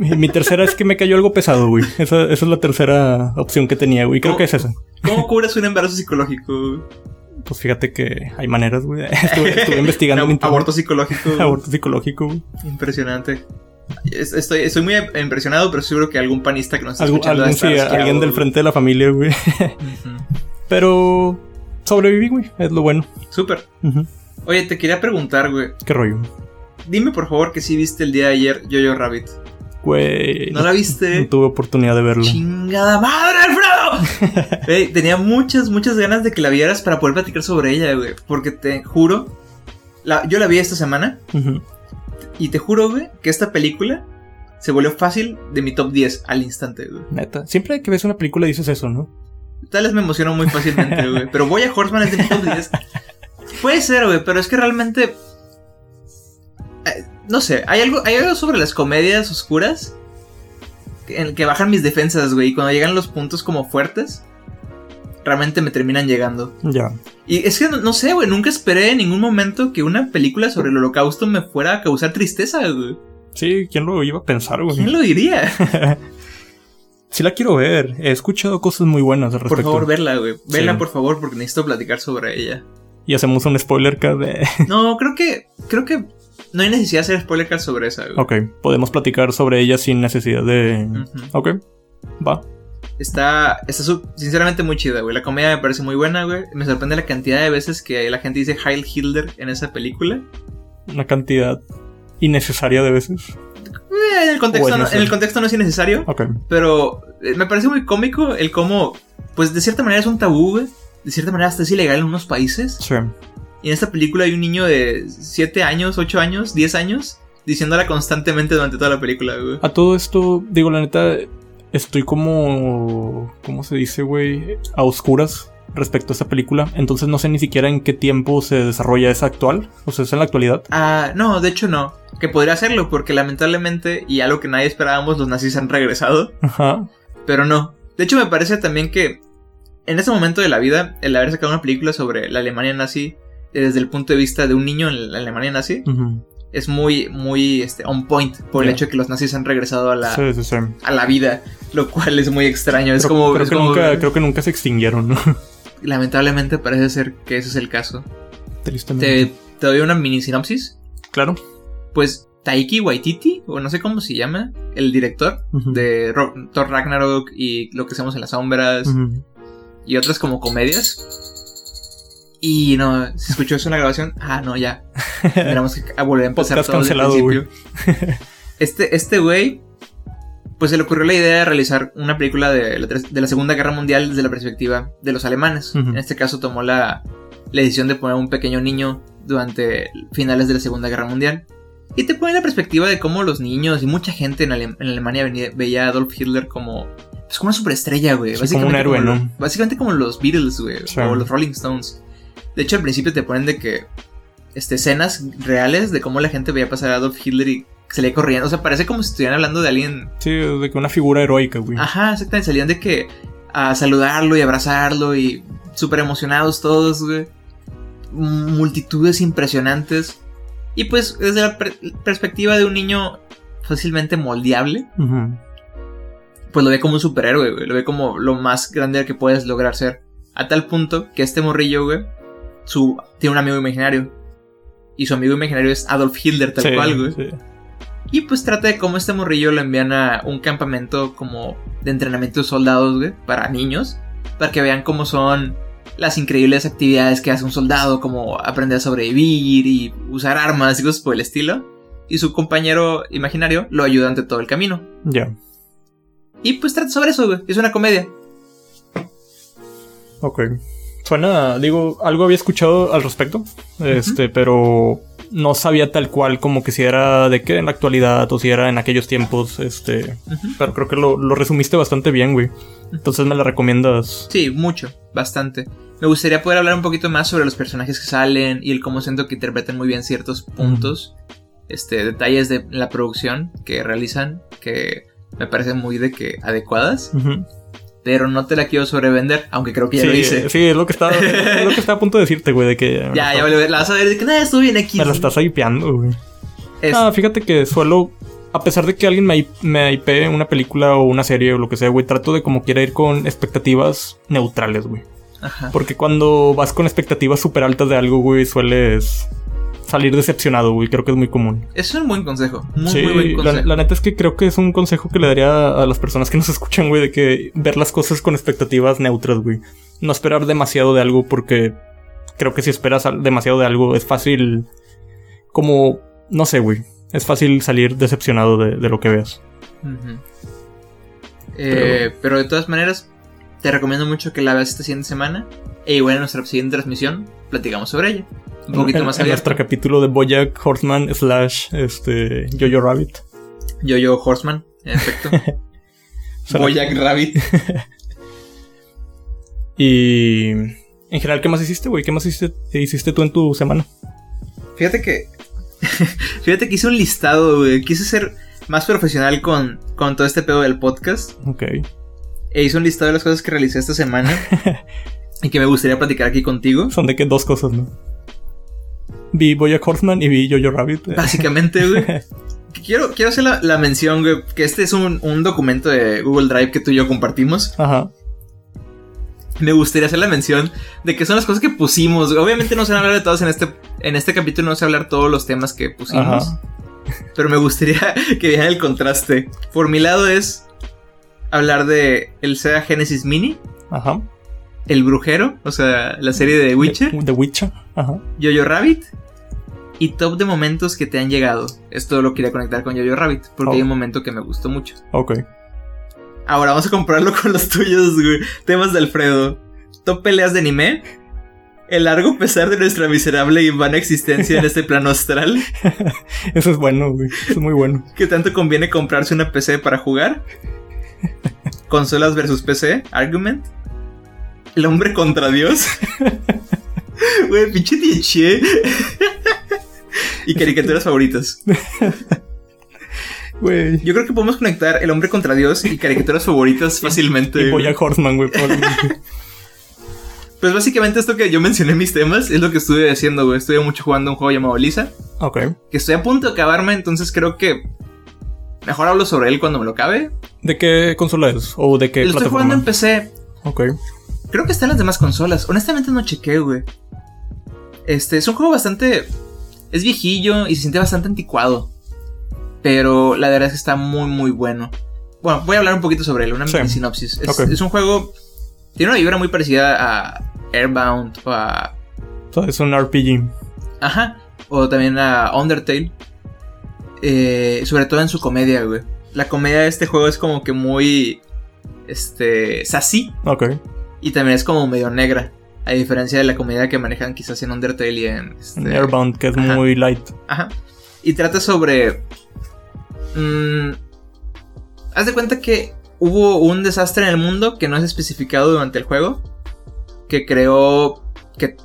Mi tercera es que me cayó algo pesado, güey. Esa es la tercera opción que tenía, güey. Creo que es esa. ¿Cómo curas un embarazo psicológico? Pues fíjate que hay maneras, güey. Estuve investigando. Aborto psicológico. Aborto psicológico, güey. Impresionante. Estoy muy impresionado, pero seguro que algún panista que nos está escuchando... Alguien del frente de la familia, güey. Pero sobreviví, güey, es lo bueno. Súper. Oye, te quería preguntar, güey. ¿Qué rollo? Dime, por favor, que sí viste el día de ayer Jojo Rabbit. Güey. ¿No la viste? No tuve oportunidad de verla. ¡Chingada madre, Alfredo! Güey, tenía muchas, muchas ganas de que la vieras para poder platicar sobre ella, güey. Porque te juro... Yo la vi esta semana. Y te juro, güey, que esta película se volvió fácil de mi top 10 al instante, güey. Neta. Siempre que ves una película dices eso, ¿no? Tal vez me emocionó muy fácilmente, güey. Pero Bojack Horseman es de mi top 10. Puede ser, güey, pero es que realmente... no sé, hay algo sobre las comedias oscuras en que bajan mis defensas, güey. Y cuando llegan los puntos como fuertes, realmente me terminan llegando. Ya. Yeah. Y es que, no sé, güey, nunca esperé en ningún momento que una película sobre el holocausto me fuera a causar tristeza, güey. Sí, ¿quién lo iba a pensar, güey? ¿Quién lo diría? Sí la quiero ver, he escuchado cosas muy buenas al respecto. Por favor, verla, güey. Verla, sí, por favor, porque necesito platicar sobre ella. Y hacemos un spoiler cast de... No, creo que no hay necesidad de hacer spoiler cast sobre esa, güey. Ok, podemos platicar sobre ella sin necesidad de... Ok, va. Está sinceramente muy chida, güey. La comedia me parece muy buena, güey. Me sorprende la cantidad de veces que la gente dice Heil Hitler en esa película. Una cantidad innecesaria de veces. En el contexto no es innecesario, okay. Pero me parece muy cómico el cómo, pues de cierta manera es un tabú, güey. De cierta manera hasta es ilegal en unos países. Sí. Y en esta película hay un niño de 7 años, 8 años, 10 años diciéndola constantemente durante toda la película, güey. A todo esto, digo, la neta, estoy como... ¿Cómo se dice, güey? A oscuras respecto a esta película. Entonces no sé ni siquiera en qué tiempo se desarrolla. ¿Es actual? O sea, ¿es en la actualidad? Ah, no, de hecho no. Que podría hacerlo, porque lamentablemente, y algo que nadie esperábamos, los nazis han regresado. Ajá. Pero no. De hecho, me parece también que en ese momento de la vida, el haber sacado una película sobre la Alemania nazi desde el punto de vista de un niño en la Alemania nazi, es muy, muy on point por el hecho de que los nazis han regresado a la vida, lo cual es muy extraño. Es como... Creo que nunca se extinguieron, ¿no? Lamentablemente parece ser que ese es el caso. Tristemente. Te doy una mini sinopsis. Claro. Pues Taiki Waititi, o no sé cómo se llama, el director de Thor Ragnarok y Lo que hacemos en las sombras y otras como comedias. Y no, ¿se escuchó eso en la grabación? Ah, no, ya. Tenemos que volver a empezar todo desde el principio. Este güey, pues se le ocurrió la idea de realizar una película de la Segunda Guerra Mundial desde la perspectiva de los alemanes. En este caso tomó la decisión de poner a un pequeño niño durante finales de la Segunda Guerra Mundial. Y te pone la perspectiva de cómo los niños y mucha gente en Alemania veía a Adolf Hitler como... pues como una superestrella, güey. Sí, como un héroe, ¿no? Básicamente como los Beatles, güey. Sí. O los Rolling Stones. De hecho, al principio te ponen de que... escenas reales de cómo la gente veía pasar a Adolf Hitler y se le corrían. O sea, parece como si estuvieran hablando de alguien... sí, de que una figura heroica, güey. Ajá, exactamente. Salían de que... a saludarlo y abrazarlo y... súper emocionados todos, güey. Multitudes impresionantes. Y pues, desde la perspectiva de un niño... fácilmente moldeable. Pues lo ve como un superhéroe, güey. Lo ve como lo más grande que puedes lograr ser. A tal punto que este morrillo, güey... tiene un amigo imaginario. Y su amigo imaginario es Adolf Hitler, tal cual, güey. Sí. Y pues trata de cómo este morrillo lo envían a un campamento como de entrenamiento de soldados, güey, para niños. Para que vean cómo son las increíbles actividades que hace un soldado, como aprender a sobrevivir y usar armas y cosas por el estilo. Y su compañero imaginario lo ayuda ante todo el camino. Ya. Y pues trata sobre eso, güey. Es una comedia. Ok. Suena, digo, algo había escuchado al respecto, pero no sabía tal cual como que si era de qué en la actualidad o si era en aquellos tiempos, pero creo que lo resumiste bastante bien, güey. Entonces me la recomiendas. Sí, mucho, bastante. Me gustaría poder hablar un poquito más sobre los personajes que salen y el cómo siento que interpretan muy bien ciertos puntos, detalles de la producción que realizan que me parecen muy de que adecuadas. Pero no te la quiero sobrevender, aunque creo que ya lo hice. Sí, es lo que estaba a punto de decirte, güey, de que... Ya, vale, la vas a ver de que nada, estuvo bien aquí. Me la estás hypeando, güey. Fíjate que suelo, a pesar de que alguien me hypee una película o una serie o lo que sea, güey, trato de como quiera ir con expectativas neutrales, güey. Ajá. Porque cuando vas con expectativas súper altas de algo, güey, sueles salir decepcionado, güey. Creo que es muy común. Es un buen consejo. Muy buen consejo. La neta es que creo que es un consejo que le daría a las personas que nos escuchan, güey, de que ver las cosas con expectativas neutras, güey. No esperar demasiado de algo, porque creo que si esperas demasiado de algo es fácil, como, no sé, güey, es fácil salir decepcionado de lo que veas. Pero de todas maneras, te recomiendo mucho que la veas esta siguiente semana. E igual en nuestra siguiente transmisión platicamos sobre ella. Un poquito más allá. En nuestro capítulo de Bojack Horseman / Jojo Rabbit. Jojo Horseman, en efecto. Bojack Rabbit. Y... en general, ¿qué más hiciste, güey? ¿Qué más hiciste tú en tu semana? Fíjate que hice un listado, güey. Quise ser más profesional con todo este pedo del podcast. Ok. E hice un listado de las cosas que realicé esta semana. Y que me gustaría platicar aquí contigo. Son de que dos cosas, ¿no? Vi Bojack Horseman y vi Jojo Rabbit. Básicamente, güey. Quiero hacer la mención, güey, que este es un documento de Google Drive que tú y yo compartimos. Ajá. Me gustaría hacer la mención de que son las cosas que pusimos. Obviamente no se van a hablar de todas en este capítulo, no se van a hablar todos los temas que pusimos. Ajá. Pero me gustaría que vieran el contraste. Por mi lado es hablar de el Sega Genesis Mini. Ajá. El Brujero, o sea, la serie de The Witcher, ajá. Jojo Rabbit y top de momentos que te han llegado. Esto lo quería conectar con Jojo Rabbit porque hay un momento que me gustó mucho. Ok. Ahora vamos a compararlo con los tuyos, güey. Temas de Alfredo. Top peleas de anime. El largo pesar de nuestra miserable y vana existencia en este plano astral. Eso es bueno, güey. Eso es muy bueno. ¿Qué tanto conviene comprarse una PC para jugar? Consolas versus PC. Argument. El hombre contra Dios. Güey, pinche tiche. Y caricaturas favoritas. Güey. Yo creo que podemos conectar El hombre contra Dios y caricaturas favoritas fácilmente. Y Bojack Horseman, güey. Pues básicamente esto que yo mencioné en mis temas es lo que estuve haciendo, güey. Estuve mucho jugando un juego llamado Lisa. Ok. Que estoy a punto de acabarme, entonces creo que... mejor hablo sobre él cuando me lo acabe. ¿De qué consola es? ¿O de qué plataforma? Lo estoy jugando en PC. Ok. Creo que está en las demás consolas. Honestamente no chequé, güey. Es un juego bastante... es viejillo y se siente bastante anticuado. pero la verdad es que está muy muy bueno. Bueno, voy a hablar un poquito sobre él, una mini sinopsis. Es un juego, tiene una vibra muy parecida a Airbound o a... Es un RPG. Ajá, o también a Undertale, sobre todo en su comedia, güey. La comedia de este juego es como que muy... sassy. Ok. Y también es como medio negra, a diferencia de la comedia que manejan quizás en Undertale y en... Airbound, que es muy light. Ajá. Y trata sobre... haz de cuenta que hubo un desastre en el mundo que no es especificado durante el juego, que creó que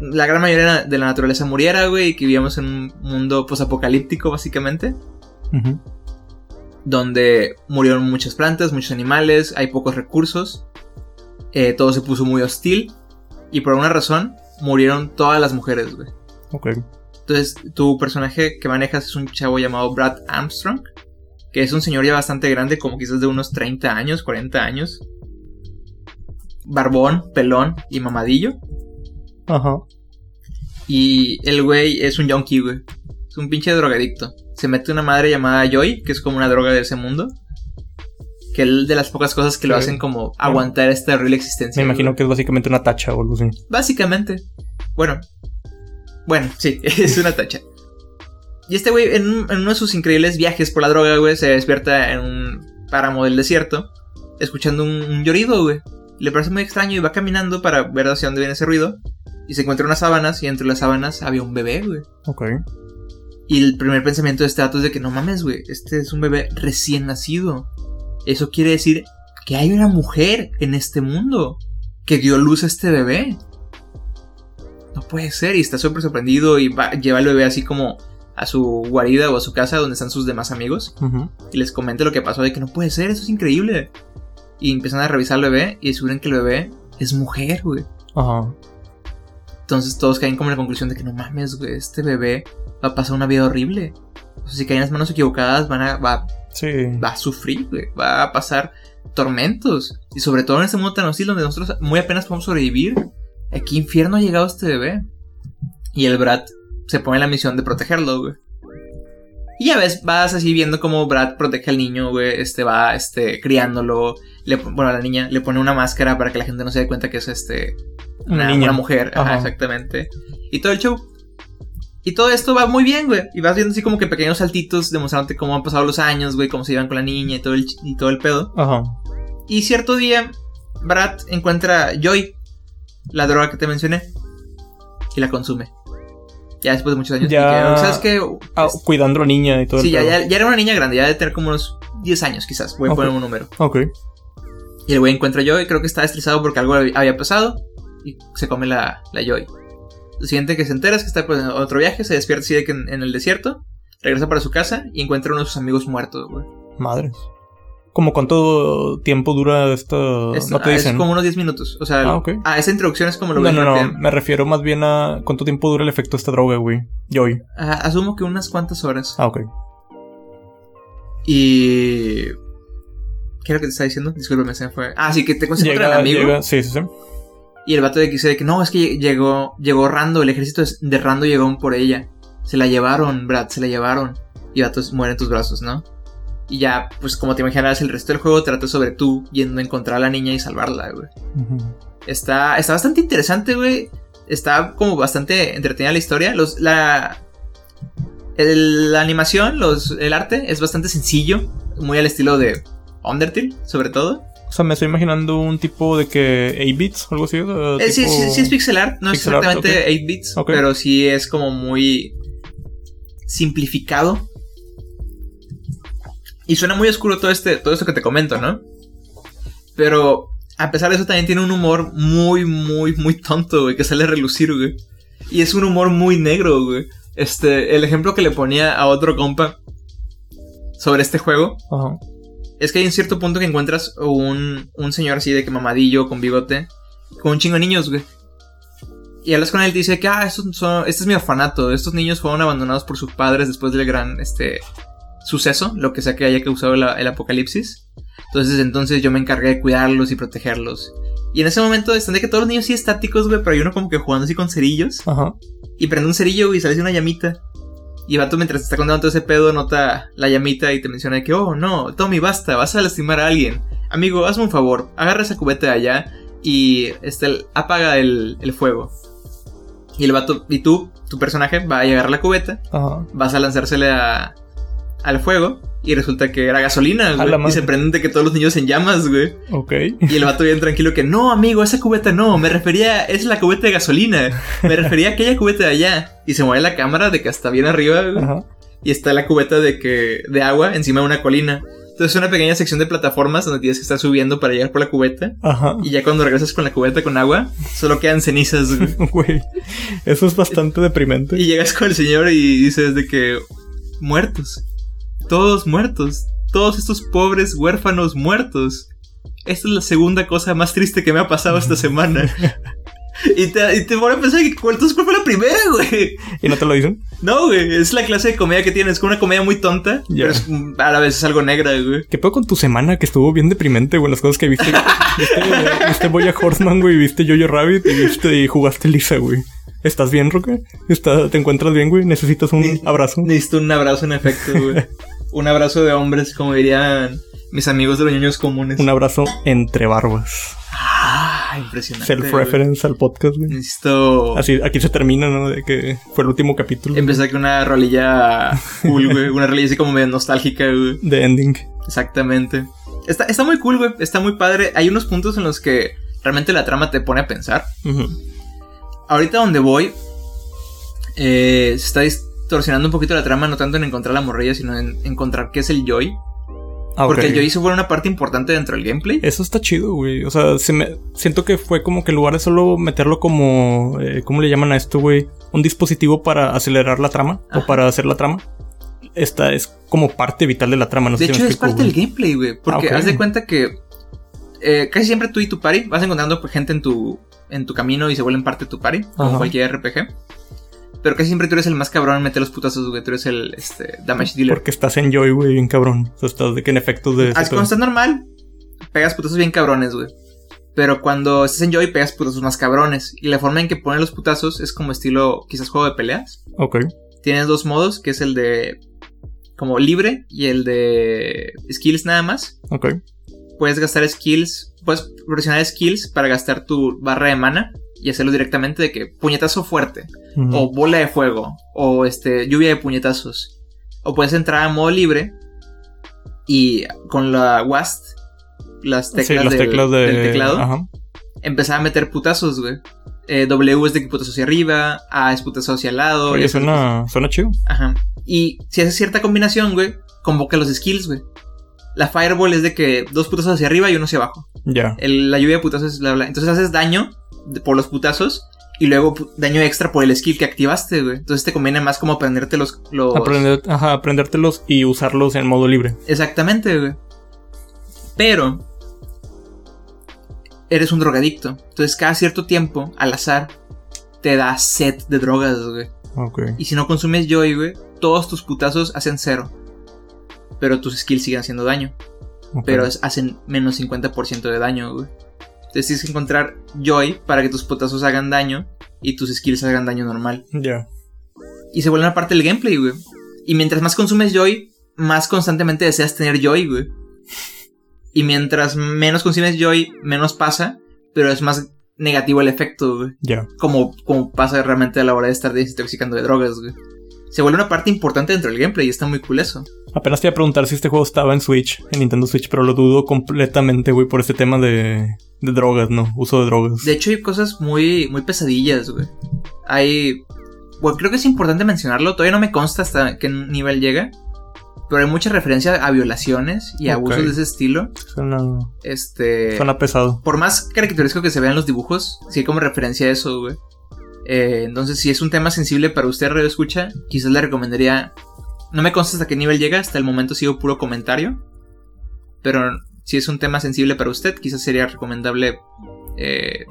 la gran mayoría de la naturaleza muriera, güey, y que vivíamos en un mundo posapocalíptico, básicamente. Uh-huh. Donde murieron muchas plantas, muchos animales, hay pocos recursos. Todo se puso muy hostil. Y por alguna razón murieron todas las mujeres, güey. Ok. Entonces, tu personaje que manejas es un chavo llamado Brad Armstrong, que es un señor ya bastante grande, como quizás de unos 30 años, 40 años. Barbón, pelón y mamadillo. Ajá. Uh-huh. Y el güey es un junkie, güey. Es un pinche drogadicto. Se mete una madre llamada Joy, que es como una droga de ese mundo. Que es de las pocas cosas que lo hacen como aguantar esta horrible existencia. Me imagino que es básicamente una tacha o algo así. Básicamente. Bueno, sí, es una tacha. Y este güey, en uno de sus increíbles viajes por la droga, güey, se despierta en un páramo del desierto, escuchando un llorido, güey. Le parece muy extraño y va caminando para ver hacia dónde viene ese ruido. Y se encuentra unas sábanas, y entre las sábanas había un bebé, güey. Ok. Y el primer pensamiento de este dato es de que no mames, güey, este es un bebé recién nacido. Eso quiere decir que hay una mujer en este mundo que dio luz a este bebé. No puede ser. Y está súper sorprendido y lleva al bebé así como a su guarida o a su casa donde están sus demás amigos. Uh-huh. Y les comenta lo que pasó, de que no puede ser, eso es increíble. Y empiezan a revisar al bebé y descubren que el bebé es mujer, güey. Ajá. Uh-huh. Entonces todos caen como en la conclusión de que no mames, güey, este bebé va a pasar una vida horrible. O sea, si caen en las manos equivocadas va a sufrir, güey, va a pasar tormentos. Y sobre todo en este mundo tan hostil donde nosotros muy apenas podemos sobrevivir. ¿A qué infierno ha llegado este bebé? Y el Brad se pone en la misión de protegerlo, güey. Y ya ves, vas así viendo cómo Brad protege al niño, güey, va, criándolo. Bueno, a la niña le pone una máscara para que la gente no se dé cuenta que es, una mujer. Ajá, exactamente. Y todo el show. Y todo esto va muy bien, güey. Y vas viendo así como que pequeños saltitos demostrándote cómo han pasado los años, güey, cómo se llevan con la niña y todo el pedo. Ajá. Y cierto día, Brad encuentra Joy, la droga que te mencioné, y la consume. Ya después de muchos años. Ya, ¿sabes qué? Cuidando a la niña y todo. Sí, ya era una niña grande, ya debe tener como unos 10 años quizás. Voy a poner un número. Ok. Y el güey encuentra a Joy, creo que está estresado porque algo había pasado. Y se come la Joy. Lo siguiente que se entera es que está, pues, en otro viaje. Se despierta así de que en el desierto. Regresa para su casa y encuentra a uno de sus amigos muertos, güey. Madres. ¿Como cuánto tiempo dura esto? No te dicen. Es como unos 10 minutos. O sea, esa introducción es como lo que... No, me refiero más bien a cuánto tiempo dura el efecto de esta droga, güey. Joy. Asumo que unas cuantas horas. Ok. Y... ¿qué es lo que te está diciendo? Discúlpeme, se me fue. Sí, que te consigues un amigo. Sí. Y el vato de que dice de que no, es que llegó Rando, el ejército de Rando llegó por ella. Se la llevaron, Brad, se la llevaron. Y vatos mueren en tus brazos, ¿no? Y ya, pues como te imaginarás, el resto del juego trata sobre tú yendo a encontrar a la niña y salvarla, güey. Uh-huh. Está bastante interesante, güey. Está como bastante entretenida la historia. La animación, el arte es bastante sencillo. Muy al estilo de Undertale, sobre todo. O sea, me estoy imaginando un tipo de que 8-bits o algo así. Sí, es pixel art. No pixel es exactamente 8-bits, pero sí es como muy simplificado. Y suena muy oscuro todo esto que te comento, ¿no? Pero a pesar de eso también tiene un humor muy, muy, muy tonto, güey, que sale a relucir, güey. Y es un humor muy negro, güey. El ejemplo que le ponía a otro compa sobre este juego... Ajá. Es que hay un cierto punto que encuentras un señor así de que mamadillo, con bigote, con un chingo de niños, güey. Y hablas con él y te dice que, este es mi orfanato. Estos niños fueron abandonados por sus padres después del gran, suceso, lo que sea que haya causado el apocalipsis. Entonces yo me encargué de cuidarlos y protegerlos. Y en ese momento están de que todos los niños sí estáticos, güey, pero hay uno como que jugando así con cerillos. Ajá. Y prende un cerillo, güey, y sale así una llamita. Y el vato, mientras está contando todo ese pedo, nota la llamita y te menciona que, oh, no, Tommy, basta, vas a lastimar a alguien. Amigo, hazme un favor, agarra esa cubeta de allá y apaga el fuego. Y el vato, y tú, tu personaje, va a agarrar la cubeta, uh-huh, vas a lanzársele al fuego. Y resulta que era gasolina, güey. Y se prenden de que todos los niños en llamas, güey. Ok. Y el vato bien tranquilo que, no, amigo, esa cubeta no. Me refería, es la cubeta de gasolina. Me refería a aquella cubeta de allá. Y se mueve la cámara de que hasta bien arriba, güey. Ajá. Y está la cubeta de agua encima de una colina. Entonces es una pequeña sección de plataformas donde tienes que estar subiendo para llegar por la cubeta. Ajá. Y ya cuando regresas con la cubeta con agua, solo quedan cenizas, güey. Güey, eso es bastante deprimente. Y llegas con el señor y dices de que, muertos. Todos muertos, todos estos pobres huérfanos muertos. Esta es la segunda cosa más triste que me ha pasado esta semana. Y te voy a pensar que ¿cuál fue la primera, güey? ¿Y no te lo dicen? No, güey, es la clase de comedia que tienes. Es como una comedia muy tonta, yeah, pero es, a la vez es algo negra, güey. ¿Qué pedo con tu semana que estuvo bien deprimente, güey? Las cosas que viste. Viste Bojack Horseman, güey, viste Jojo Rabbit y jugaste Lisa, güey. ¿Estás bien, Roque? ¿Te encuentras bien, güey? ¿Necesitas un abrazo? Necesito un abrazo, en efecto, güey. Un abrazo de hombres, como dirían mis amigos de los niños comunes. Un abrazo entre barbas. Ah, impresionante. Self-reference, güey, al podcast, güey. Necesito... Así, aquí se termina, ¿no? De que fue el último capítulo. Empezar con una rolilla cool, güey. Una rolilla así como medio nostálgica, güey. The ending. Exactamente. Está muy cool, güey. Está muy padre. Hay unos puntos en los que realmente la trama te pone a pensar. Uh-huh. Ahorita donde voy, se está distorsionando un poquito la trama, no tanto en encontrar la morrilla, sino en encontrar qué es el Joy. Ah, porque okay, el Joy se fue una parte importante dentro del gameplay. Eso está chido, güey. O sea, siento que fue como que en lugar de solo meterlo como... ¿cómo le llaman a esto, güey? Un dispositivo para acelerar la trama. Ajá. O para hacer la trama. Esta es como parte vital de la trama. No de sé hecho, si me explico, es parte, güey, del gameplay, güey. Porque haz de cuenta que... casi siempre tú y tu party vas encontrando gente en tu camino y se vuelven parte de tu party, como cualquier RPG. Pero casi siempre tú eres el más cabrón en meter los putazos, güey. Tú eres el damage dealer. Porque estás en Joy, güey, bien cabrón. O sea, estás de que en efectos de... Cuando estás normal, pegas putazos bien cabrones, güey. Pero cuando estás en Joy, pegas putazos más cabrones. Y la forma en que ponen los putazos es como estilo, quizás, juego de peleas. Ok. Tienes dos modos, que es el de... como libre y el de... skills nada más. Ok. Puedes gastar skills, puedes presionar skills para gastar tu barra de mana y hacerlo directamente de que puñetazo fuerte, uh-huh, o bola de fuego, o lluvia de puñetazos. O puedes entrar a modo libre y con la WASD, las teclas del teclado, uh-huh, empezar a meter putazos, güey. W es de que putazo hacia arriba, A es putazo hacia el lado. Oye, suena chido. Ajá. Y si haces cierta combinación, güey, convoca los skills, güey. La Fireball es de que dos putazos hacia arriba y uno hacia abajo. Ya. Yeah. La lluvia de putazos es bla bla. Entonces haces daño por los putazos y luego daño extra por el skill que activaste, güey. Entonces te conviene más como aprenderte los... aprendértelos y usarlos en modo libre. Exactamente, güey. Pero eres un drogadicto. Entonces cada cierto tiempo, al azar, te da set de drogas, güey. Ok. Y si no consumes Joy, güey, todos tus putazos hacen cero. Pero tus skills siguen haciendo daño. Okay. Pero hacen menos 50% de daño, güey. Entonces tienes que encontrar Joy para que tus putazos hagan daño y tus skills hagan daño normal. Ya. Yeah. Y se vuelve una parte del gameplay, güey. Y mientras más consumes Joy, más constantemente deseas tener Joy, güey. Y mientras menos consumes Joy, menos pasa, pero es más negativo el efecto, güey. Ya. Yeah. Como pasa realmente a la hora de estar desintoxicando de drogas, güey. Se vuelve una parte importante dentro del gameplay y está muy cool eso. Apenas te iba a preguntar si este juego estaba en Switch, en Nintendo Switch, pero lo dudo completamente, güey, por este tema de drogas, ¿no? Uso de drogas. De hecho, hay cosas muy, muy pesadillas, güey. Hay... Bueno, creo que es importante mencionarlo. Todavía no me consta hasta qué nivel llega. Pero hay mucha referencia a violaciones y abusos de ese estilo. Suena pesado. Por más caricaturesco que se vean los dibujos, sí hay como referencia a eso, güey. Entonces, si es un tema sensible para usted, radio escucha, quizás le recomendaría... No me consta hasta qué nivel llega, hasta el momento ha sido puro comentario. Pero si es un tema sensible para usted, quizás sería recomendable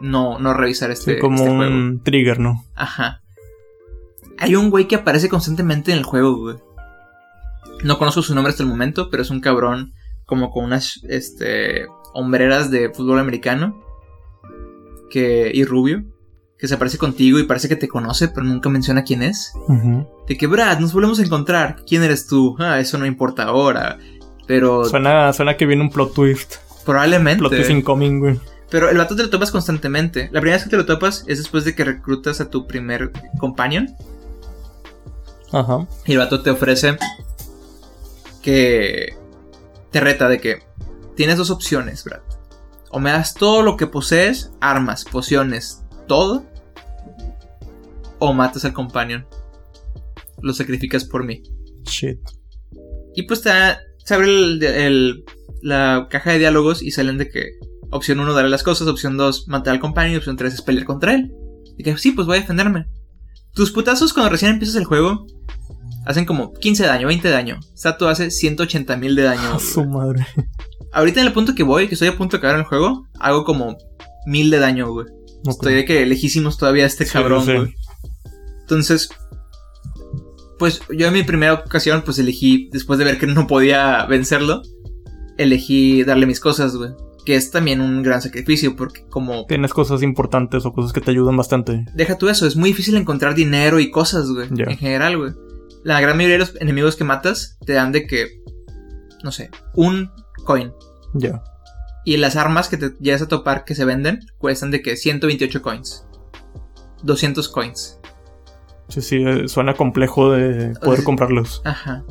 no revisar este, sí, como este juego. Como un trigger, ¿no? Ajá. Hay un güey que aparece constantemente en el juego, güey. No conozco su nombre hasta el momento, pero es un cabrón como con unas hombreras de fútbol americano y rubio. que se aparece contigo y parece que te conoce, pero nunca menciona quién es. Uh-huh. De que, Brad, nos volvemos a encontrar. ¿Quién eres tú? Ah, eso no importa ahora. Pero... Suena que viene un plot twist. Probablemente. Plot twist incoming, güey. Pero el vato te lo topas constantemente. La primera vez que te lo topas es después de que reclutas a tu primer companion. Ajá. Uh-huh. Y el vato te ofrece que... Te reta de que tienes dos opciones, Brad. O me das todo lo que posees, armas, pociones, todo. O matas al companion. Lo sacrificas por mí. Shit. Y pues se abre la caja de diálogos y salen de que... Opción 1, darle las cosas. Opción 2, matar al companion. Opción 3, es pelear contra él. Y que sí, pues voy a defenderme. Tus putazos cuando recién empiezas el juego hacen como 15 de daño, 20 de daño. Sato hace 180,000 de daño. Oh, su madre. Ahorita en el punto que voy, que estoy a punto de acabar el juego, hago como 1000 de daño, güey. Okay. Estoy de que lejísimos todavía a este cabrón, sí, güey. Entonces, pues yo en mi primera ocasión, pues elegí, después de ver que no podía vencerlo, elegí darle mis cosas, güey. Que es también un gran sacrificio, porque como... Tienes cosas importantes o cosas que te ayudan bastante. Deja tú eso, es muy difícil encontrar dinero y cosas, güey, yeah, en general, güey. La gran mayoría de los enemigos que matas te dan de que, no sé, un coin. Ya. Yeah. Y las armas que te llegas a topar que se venden cuestan de que 128 coins. 200 coins. Sí, sí, suena complejo de poder comprarlos. Ajá.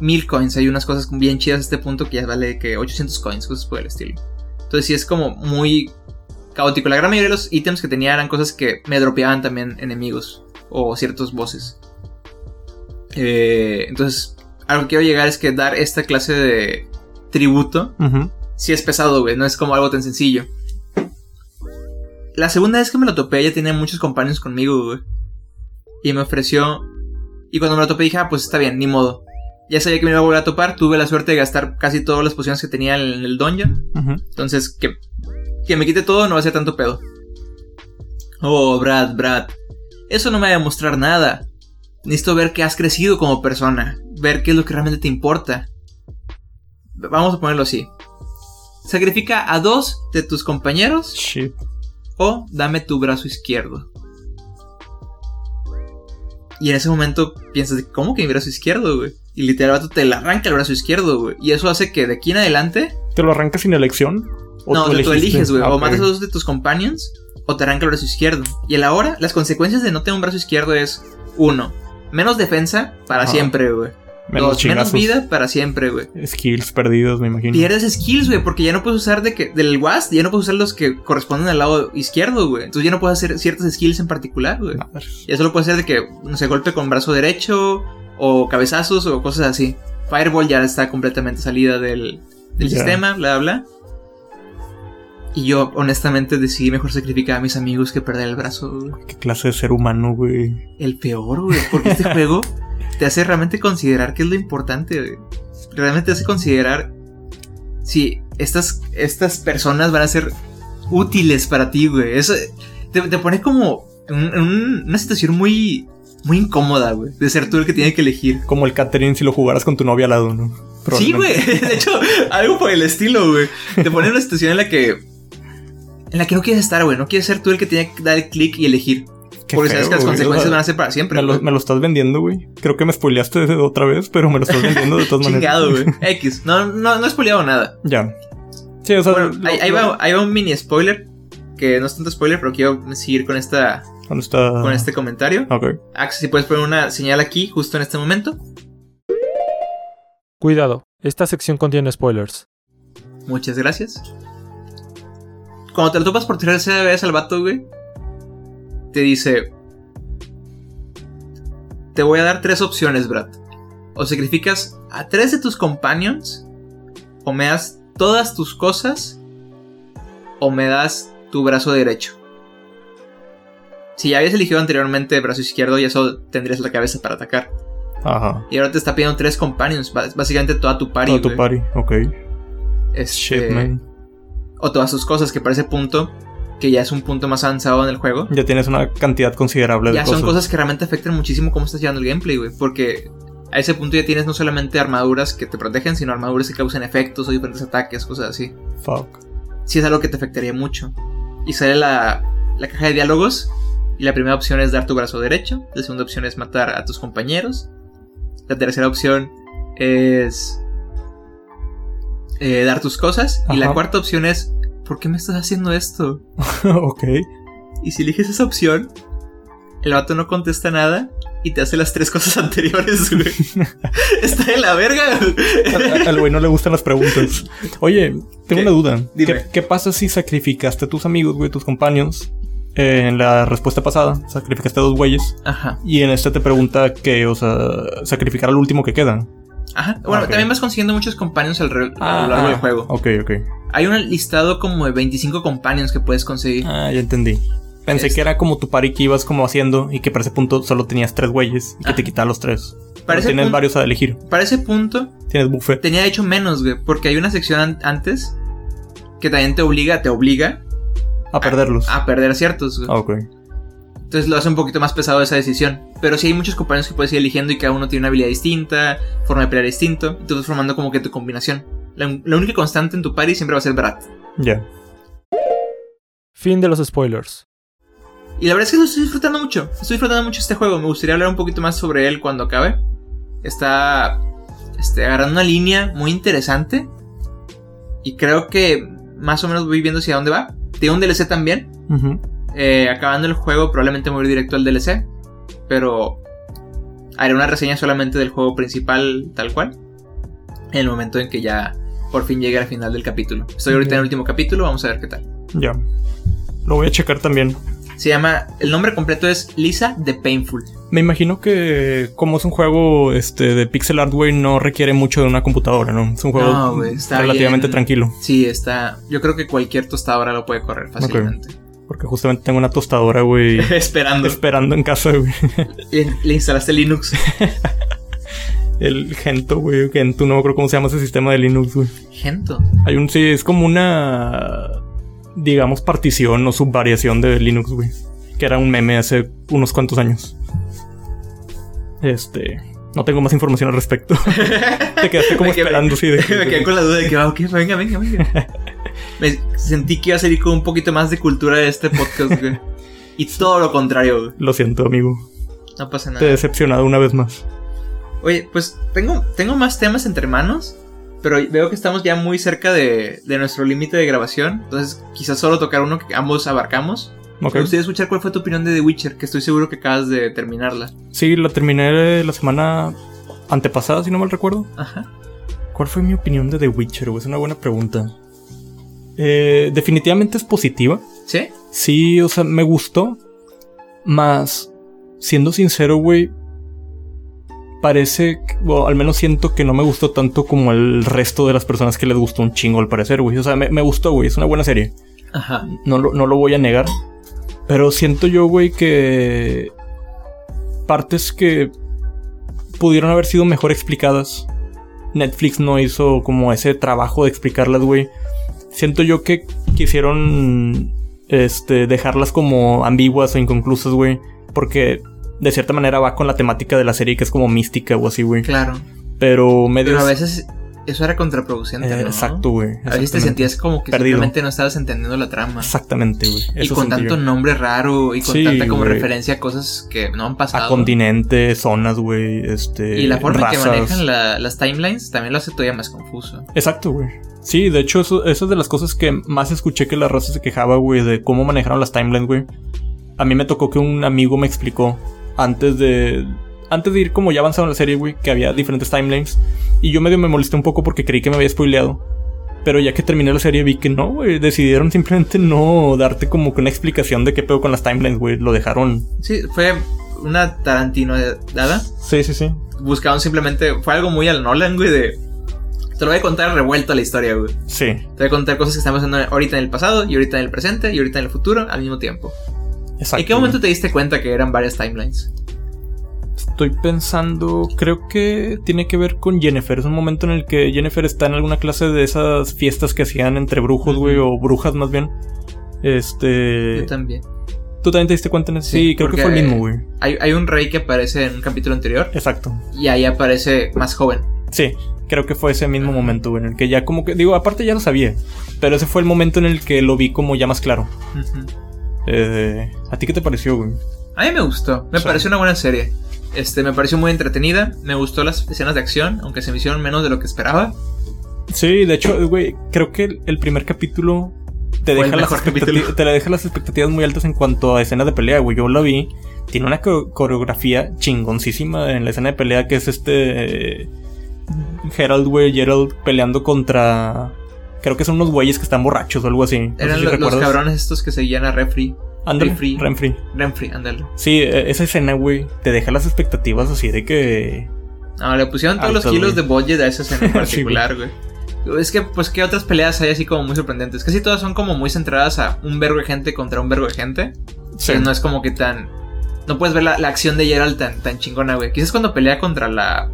1000 coins, hay unas cosas bien chidas a este punto que ya vale de que 800 coins, cosas por el estilo. Entonces sí es como muy caótico. La gran mayoría de los ítems que tenía eran cosas que me dropeaban también enemigos o ciertos bosses. Entonces, a lo que quiero llegar es que dar esta clase de tributo, uh-huh, sí es pesado, güey. No es como algo tan sencillo. La segunda vez que me lo topé, ya tenía muchos compañeros conmigo, güey. Y me ofreció... Y cuando me lo topé dije, ah, pues está bien, ni modo. Ya sabía que me iba a volver a topar. Tuve la suerte de gastar casi todas las pociones que tenía en el dungeon. Uh-huh. Entonces, que me quite todo no va a ser tanto pedo. Oh, Brad. Eso no me va a demostrar nada. Necesito ver que has crecido como persona. Ver qué es lo que realmente te importa. Vamos a ponerlo así. Sacrifica a 2 de tus compañeros. Shit. O dame tu brazo izquierdo. Y en ese momento piensas, ¿cómo que mi brazo izquierdo, güey? Y literal te le arranca el brazo izquierdo, güey. Y eso hace que de aquí en adelante... ¿Te lo arranca sin elección? ¿O no, tú eliges, güey? Okay. O matas a 2 de tus companions o te arranca el brazo izquierdo. Y a la hora, las consecuencias de no tener un brazo izquierdo es... 1. Menos defensa para siempre, güey. 2. Menos vida para siempre, güey. Skills perdidos, me imagino. Pierdes skills, güey, porque ya no puedes usar del WASD, ya no puedes usar los que corresponden al lado izquierdo, güey. Entonces ya no puedes hacer ciertas skills en particular, güey. Ya solo puedes hacer de que, no sé, golpe con brazo derecho o cabezazos o cosas así. Fireball ya está completamente salida del sistema, bla, bla. Y yo, honestamente, decidí mejor sacrificar a mis amigos que perder el brazo, güey. ¿Qué clase de ser humano, güey? El peor, güey. Porque este juego te hace realmente considerar qué es lo importante, güey. Realmente te hace considerar si estas personas van a ser útiles para ti, güey. Eso te pone como en una situación muy, muy incómoda, güey. De ser tú el que tiene que elegir. Como el catering si lo jugaras con tu novia al lado, ¿no? Sí, güey. De hecho, algo por el estilo, güey. Te pone en una situación en la que no quieres estar, güey. No quieres ser tú el que tiene que dar el clic y elegir. Qué porque feo, sabes que las consecuencias van a ser para siempre. Me lo estás vendiendo, güey. Creo que me spoileaste otra vez, pero me lo estás vendiendo de todas maneras. Chingado, güey. X. No he spoileado nada. Ya. Sí, o sea... Bueno, ahí va un mini spoiler, que no es tanto spoiler, pero quiero seguir con esta... Con este comentario. Ok. Ax, si puedes poner una señal aquí, justo en este momento. Cuidado. Esta sección contiene spoilers. Muchas gracias. Cuando te lo topas por tercera vez al vato, güey, te dice: te voy a dar 3 opciones, Brad. O sacrificas a 3 de tus companions, o me das todas tus cosas, o me das tu brazo derecho. Si ya habías elegido anteriormente brazo izquierdo, ya solo tendrías la cabeza para atacar. Ajá. Y ahora te está pidiendo 3 companions, básicamente toda tu party. Toda tu party, ok. Shit, man. O todas sus cosas, que para ese punto, que ya es un punto más avanzado en el juego, ya tienes una cantidad considerable de cosas. Ya son cosas que realmente afectan muchísimo cómo estás llevando el gameplay, güey. Porque a ese punto ya tienes no solamente armaduras que te protegen, sino armaduras que causan efectos o diferentes ataques, cosas así. Fuck. Sí es algo que te afectaría mucho. Y sale la caja de diálogos Y la primera opción es dar tu brazo derecho. La segunda opción es matar a tus compañeros. La tercera opción es dar tus cosas. Ajá. Y la cuarta opción es, ¿por qué me estás haciendo esto? Ok. Y si eliges esa opción, el vato no contesta nada y te hace las tres cosas anteriores, güey. Está de la verga. Al güey no le gustan las preguntas. Oye, tengo una duda. Dime. ¿Qué pasa si sacrificaste a tus amigos, güey, tus compañeros? En la respuesta pasada sacrificaste a dos güeyes. Ajá. Y en esta te pregunta que, o sea, sacrificar al último que queda. Ajá. Bueno, okay. También vas consiguiendo muchos companions a lo largo del juego. Ok. Hay un listado como de 25 companions que puedes conseguir. Ah, ya entendí. Pensé que era como tu party que ibas como haciendo y que para ese punto solo tenías 3 güeyes y que te quitaba los 3. Tienes varios a elegir. Para ese punto tienes buffet. Tenía hecho menos, güey, porque hay una sección antes que también te obliga a perderlos. A perder ciertos, güey. Ok. Entonces lo hace un poquito más pesado esa decisión. Pero sí hay muchos compañeros que puedes ir eligiendo y cada uno tiene una habilidad distinta, forma de pelear distinto. Y tú vas formando como que tu combinación. La única constante en tu party siempre va a ser Brat. Ya. Yeah. Fin de los spoilers. Y la verdad es que lo estoy disfrutando mucho. Estoy disfrutando mucho este juego. Me gustaría hablar un poquito más sobre él cuando acabe. Está agarrando una línea muy interesante. Y creo que más o menos voy viendo hacia dónde va. Tiene un DLC también. Uh-huh. Acabando el juego probablemente me voy directo al DLC. Pero haré una reseña solamente del juego principal tal cual. En el momento en que ya por fin llegue al final del capítulo. Estoy ahorita en el último capítulo. Vamos a ver qué tal. Ya. Lo voy a checar también. Se llama... El nombre completo es Lisa the Painful. Me imagino que como es un juego de pixel art, güey, no requiere mucho de una computadora, ¿no? Es un juego relativamente bien, tranquilo. Sí, está... Yo creo que cualquier tostadora lo puede correr fácilmente. Okay. Porque justamente tengo una tostadora, güey. Esperando en casa, güey. Le instalaste Linux. El Gento, güey. Gento, no me acuerdo cómo se llama ese sistema de Linux, güey. ¿Gento? Hay un... Sí, es como una... digamos partición o subvariación de Linux, güey, que era un meme hace unos cuantos años. No tengo más información al respecto. Te quedaste como esperando, sí. Me quedé con la duda de que okay, venga. Me sentí que iba a salir con un poquito más de cultura de este podcast, güey. Y todo lo contrario, güey. Lo siento, amigo. No pasa nada. Te he decepcionado una vez más. Oye, pues tengo más temas entre manos. Pero veo que estamos ya muy cerca de nuestro límite de grabación. Entonces quizás solo tocar uno que ambos abarcamos. Okay. Me gustaría escuchar cuál fue tu opinión de The Witcher, que estoy seguro que acabas de terminarla. Sí, la terminé la semana antepasada, si no mal recuerdo. Ajá. ¿Cuál fue mi opinión de The Witcher? Es una buena pregunta. Definitivamente es positiva. ¿Sí? Sí, o sea, me gustó. Más, siendo sincero, güey, parece, o al menos siento que no me gustó tanto como el resto de las personas que les gustó un chingo al parecer, güey. O sea, me gustó, güey. Es una buena serie. Ajá. No lo voy a negar. Pero siento yo, güey, que partes que pudieron haber sido mejor explicadas. Netflix no hizo como ese trabajo de explicarlas, güey. Siento yo que quisieron dejarlas como ambiguas o inconclusas, güey. Porque... de cierta manera va con la temática de la serie, que es como mística o así, güey. Claro. Pero medios... pero a veces eso era contraproducente, ¿no? Exacto, güey. A veces te sentías como que perdido. Simplemente no estabas entendiendo la trama. Exactamente, güey. Y con tanto nombre raro y con tanta como güey. Referencia a cosas que no han pasado. A continentes, zonas, güey, y la forma razas. En que manejan las timelines también lo hace todavía más confuso. Exacto, güey. Sí, de hecho, eso es de las cosas que más escuché que la raza se quejaba, güey, de cómo manejaron las timelines, güey. A mí me tocó que un amigo me explicó antes de ir como ya avanzado en la serie, güey, que había diferentes timelines. Y yo medio me molesté un poco porque creí que me había spoileado. Pero ya que terminé la serie vi que no, güey. Decidieron simplemente no darte como que una explicación de qué pedo con las timelines, güey. Lo dejaron. Sí, fue una Tarantino dada. Sí. Buscaron simplemente... fue algo muy al Nolan, güey, de... te lo voy a contar revuelto a la historia, güey. Sí. Te voy a contar cosas que están pasando ahorita en el pasado, y ahorita en el presente, y ahorita en el futuro, al mismo tiempo. Exacto. ¿En qué momento te diste cuenta que eran varias timelines? Estoy pensando... creo que tiene que ver con Yennefer. Es un momento en el que Yennefer está en alguna clase de esas fiestas que hacían entre brujos, güey. Uh-huh. O brujas, más bien. Yo también. ¿Tú también te diste cuenta en eso? Sí, creo que fue el mismo, güey. Hay un rey que aparece en un capítulo anterior. Exacto. Y ahí aparece más joven. Sí, creo que fue ese mismo momento, güey. En el que ya como que... digo, aparte ya lo sabía. Pero ese fue el momento en el que lo vi como ya más claro. Uh-huh. ¿A ti qué te pareció, güey? A mí me gustó, me pareció una buena serie. Me pareció muy entretenida, me gustó las escenas de acción, aunque se me hicieron menos de lo que esperaba. Sí, de hecho, güey, creo que el primer capítulo te deja las expectativas muy altas en cuanto a escenas de pelea, güey. Yo la vi, tiene una coreografía chingoncísima en la escena de pelea, que es Geralt, güey, peleando contra... Creo que son unos güeyes que están borrachos o algo así. No eran los cabrones estos que seguían a Renfri. Renfri, ándale. Sí, esa escena, güey, te deja las expectativas así de que... No, le pusieron todos los kilos, wey, de budget a esa escena en particular, güey. Sí, es que, pues, ¿qué otras peleas hay así como muy sorprendentes? Casi todas son como muy centradas a un vergo de gente contra un vergo de gente. Sí. Pero no es como que tan... No puedes ver la acción de Geralt tan chingona, güey. Quizás cuando pelea contra la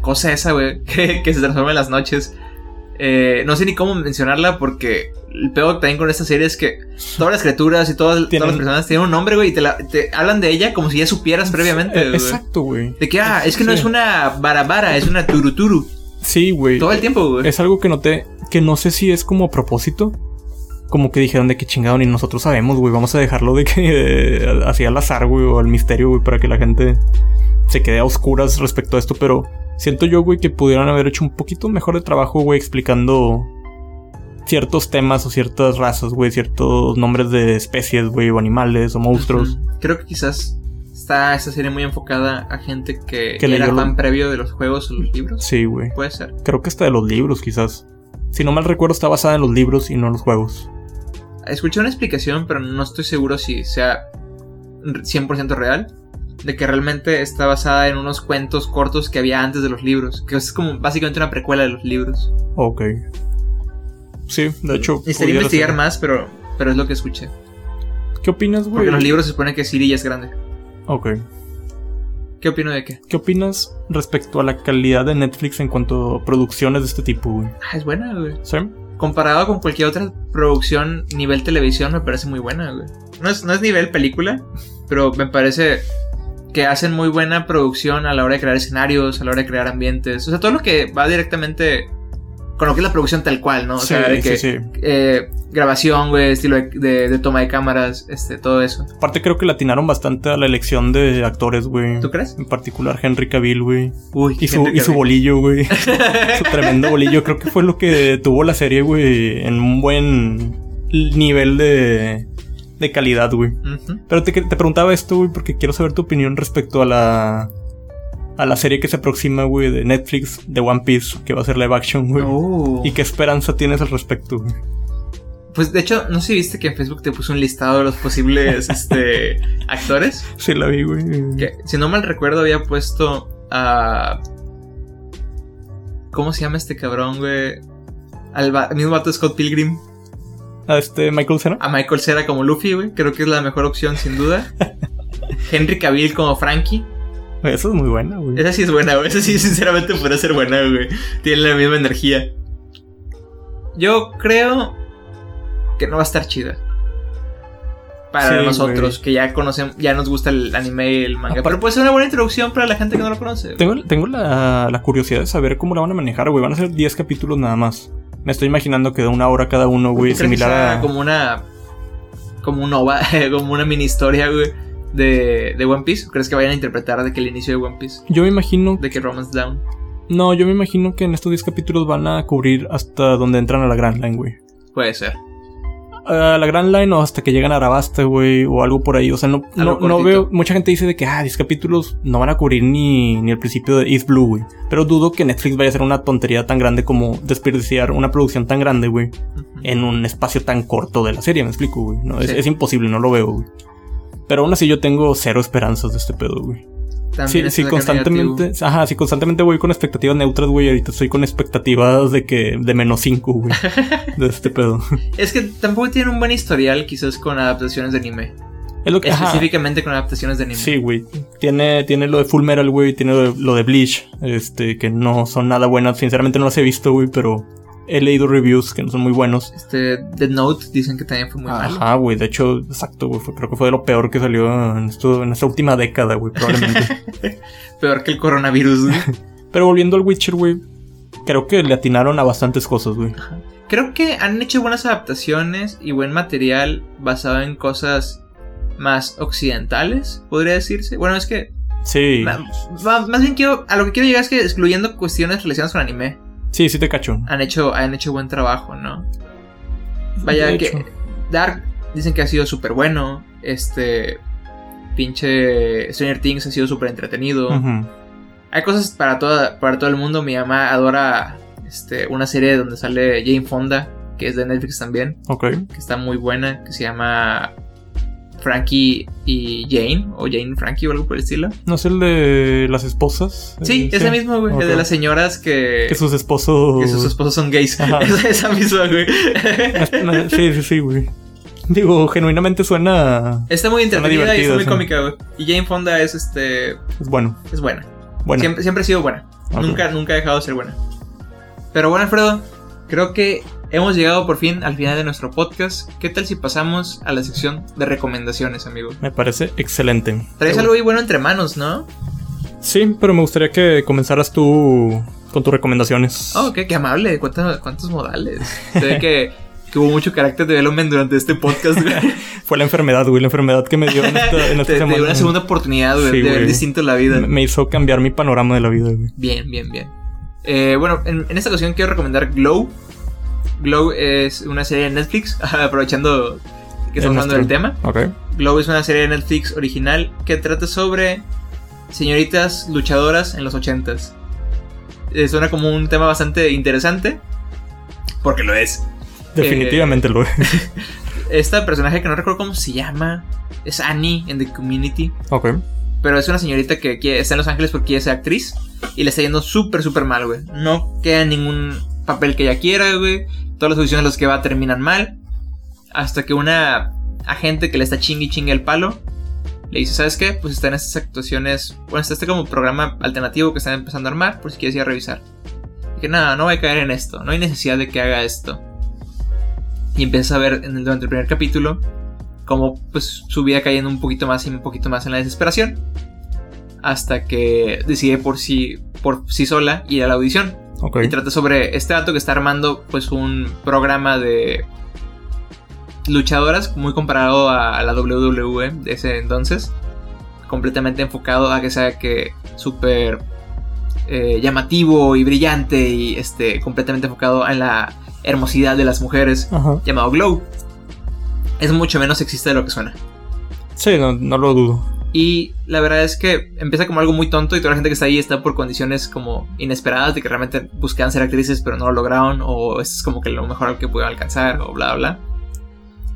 cosa esa, güey, que se transforma en las noches... no sé ni cómo mencionarla, porque el peor también con esta serie es que todas las criaturas y todas las personas tienen un nombre, güey, y te hablan de ella como si ya supieras previamente. Exacto, güey. De que, es que no es una barabara, es una turuturu. Sí, güey. Todo el tiempo, güey. Es algo que noté, que no sé si es como a propósito, como que dijeron de que chingado ni nosotros sabemos, güey, vamos a dejarlo de que así al azar, güey, o al misterio, güey, para que la gente se quede a oscuras respecto a esto, pero... Siento yo, güey, que pudieran haber hecho un poquito mejor de trabajo, güey, explicando ciertos temas o ciertas razas, güey, ciertos nombres de especies, güey, o animales o monstruos. Uh-huh. Creo que quizás está esta serie muy enfocada a gente que era fan previo de los juegos o los libros. Sí, güey. Puede ser. Creo que hasta de los libros, quizás. Si no mal recuerdo, está basada en los libros y no en los juegos. Escuché una explicación, pero no estoy seguro si sea 100% real. De que realmente está basada en unos cuentos cortos que había antes de los libros. Que es como básicamente una precuela de los libros. Ok. Sí, de hecho... Necesitaría investigar más, pero es lo que escuché. ¿Qué opinas, güey? Porque en los libros se supone que Ciri ya es grande. Ok. ¿Qué opino de qué? ¿Qué opinas respecto a la calidad de Netflix en cuanto a producciones de este tipo, güey? Es buena, güey. ¿Sí? Comparado con cualquier otra producción nivel televisión, me parece muy buena, güey. No es nivel película, pero me parece... que hacen muy buena producción a la hora de crear escenarios, a la hora de crear ambientes. O sea, todo lo que va directamente con lo que es la producción tal cual, ¿no? O sea, de que grabación, güey, estilo de toma de cámaras, todo eso. Aparte creo que le atinaron bastante a la elección de actores, güey. ¿Tú crees? En particular Henry Cavill, güey. Uy, y su bolillo, güey. Su tremendo bolillo. Creo que fue lo que tuvo la serie, güey, en un buen nivel de calidad, güey. Uh-huh. Pero te preguntaba esto, güey, porque quiero saber tu opinión respecto a la serie que se aproxima, güey, de Netflix, de One Piece, que va a ser live action, güey. Oh. ¿Y qué esperanza tienes al respecto, güey? Pues, de hecho, ¿no sé si viste que en Facebook te puso un listado de los posibles actores? Sí, la vi, güey. Que, si no mal recuerdo, había puesto a... ¿Cómo se llama este cabrón, güey? Al mismo vato de Scott Pilgrim. ¿A Michael Cera? A Michael Cera como Luffy, güey. Creo que es la mejor opción, sin duda. Henry Cavill como Frankie. Güey, eso es muy buena, güey. Esa sí es buena, güey. Esa sí, sinceramente, podría ser buena, güey. Tiene la misma energía. Yo creo que no va a estar chida. Para nosotros, güey, que ya conocemos, ya nos gusta el anime y el manga. Pero puede ser una buena introducción para la gente que no lo conoce. Tengo la curiosidad de saber cómo la van a manejar, güey. Van a ser 10 capítulos nada más. Me estoy imaginando que de una hora cada uno, güey, similar a... Como una mini historia, güey, de One Piece. ¿Crees que vayan a interpretar de que el inicio de One Piece? Yo me imagino... De que Romance Down. No, yo me imagino que en estos 10 capítulos van a cubrir hasta donde entran a la Grand Line, güey. Puede ser. A la Grand Line o hasta que llegan a Arabasta, güey, o algo por ahí. O sea, no veo... Mucha gente dice de que, 10 capítulos no van a cubrir ni el principio de East Blue, güey. Pero dudo que Netflix vaya a hacer una tontería tan grande como desperdiciar una producción tan grande, güey, uh-huh, en un espacio tan corto de la serie, me explico, güey. No, es imposible, no lo veo, güey. Pero aún así yo tengo cero esperanzas de este pedo, güey. Sí, constantemente voy con expectativas neutras, güey. Ahorita estoy con expectativas de menos 5, güey, de este pedo. Es que tampoco tienen un buen historial, quizás, con adaptaciones de anime. Es lo que... Específicamente con adaptaciones de anime. Sí, güey. Tiene lo de Full Metal, güey. Tiene lo de Bleach. Que no son nada buenas. Sinceramente no las he visto, güey, pero he leído reviews que no son muy buenos. Death Note dicen que también fue muy malo. Ajá, güey. De hecho, exacto, güey. Creo que fue de lo peor que salió en esta última década, güey, probablemente. Peor que el coronavirus, güey. Pero volviendo al Witcher, güey, creo que le atinaron a bastantes cosas, güey. Creo que han hecho buenas adaptaciones y buen material basado en cosas más occidentales, podría decirse. Bueno, es que... Sí. Más bien quiero... A lo que quiero llegar es que excluyendo cuestiones relacionadas con anime. Sí, sí te cacho. Han hecho buen trabajo, ¿no? Vaya que... Dark dicen que ha sido súper bueno. Pinche Stranger Things ha sido súper entretenido. Uh-huh. Hay cosas para todo el mundo. Mi mamá adora... una serie donde sale Jane Fonda, que es de Netflix también. Okay. Que está muy buena, que se llama Frankie y Jane, o Jane Frankie o algo por el estilo. ¿No es el de las esposas? Sí, ese mismo, güey. Okay. El de las señoras que sus esposos son gays. Esa misma, güey. Sí, güey. Digo, genuinamente suena... Está muy entretenida y está muy cómica, güey. Y Jane Fonda es es bueno. Es buena. Siempre ha sido buena. Okay. Nunca ha dejado de ser buena. Pero bueno, Alfredo, creo que hemos llegado por fin al final de nuestro podcast. ¿Qué tal si pasamos a la sección de recomendaciones, amigo? Me parece excelente. Traes algo ahí bueno entre manos, ¿no? Sí, pero me gustaría que comenzaras tú con tus recomendaciones. Oh, qué amable. ¿Cuántos modales? Se ve que hubo mucho carácter de Velomen durante este podcast. Fue la enfermedad, güey. La enfermedad que me dio en esta semana. Te dio una segunda oportunidad, güey, de ver distinto la vida. Me hizo cambiar mi panorama de la vida, güey. Bien. Bueno, en esta ocasión quiero recomendar Glow. Glow es una serie de Netflix, aprovechando que estamos hablando del tema. Okay. Glow es una serie de Netflix original que trata sobre señoritas luchadoras en los 80s. Suena como un tema bastante interesante, porque lo es. Definitivamente lo es. Esta personaje que no recuerdo cómo se llama es Annie en The Community. Okay. Pero es una señorita que está en Los Ángeles porque ella es actriz. Y le está yendo súper, súper mal, güey. No queda ningún papel que ella quiera, güey. Todas las audiciones a las que va terminan mal. Hasta que una agente que le está chingue y chingue el palo le dice, ¿sabes qué? Pues está en estas actuaciones... Bueno, está este como programa alternativo que están empezando a armar, por si quieres ir a revisar. Y que nada, no voy a caer en esto. No hay necesidad de que haga esto. Y empiezas a ver durante el primer capítulo como pues su vida cayendo un poquito más y un poquito más en la desesperación, hasta que decide por sí sola ir a la audición. Okay. Y trata sobre este dato que está armando pues un programa de luchadoras muy comparado a la WWE de ese entonces, completamente enfocado a que sea que súper llamativo y brillante y completamente enfocado en la hermosidad de las mujeres. Uh-huh. Llamado Glow. Es mucho menos sexista de lo que suena. Sí, no lo dudo. Y la verdad es que empieza como algo muy tonto y toda la gente que está ahí está por condiciones como inesperadas de que realmente buscaban ser actrices pero no lo lograron, o es como que lo mejor que pudieron alcanzar, o bla, bla.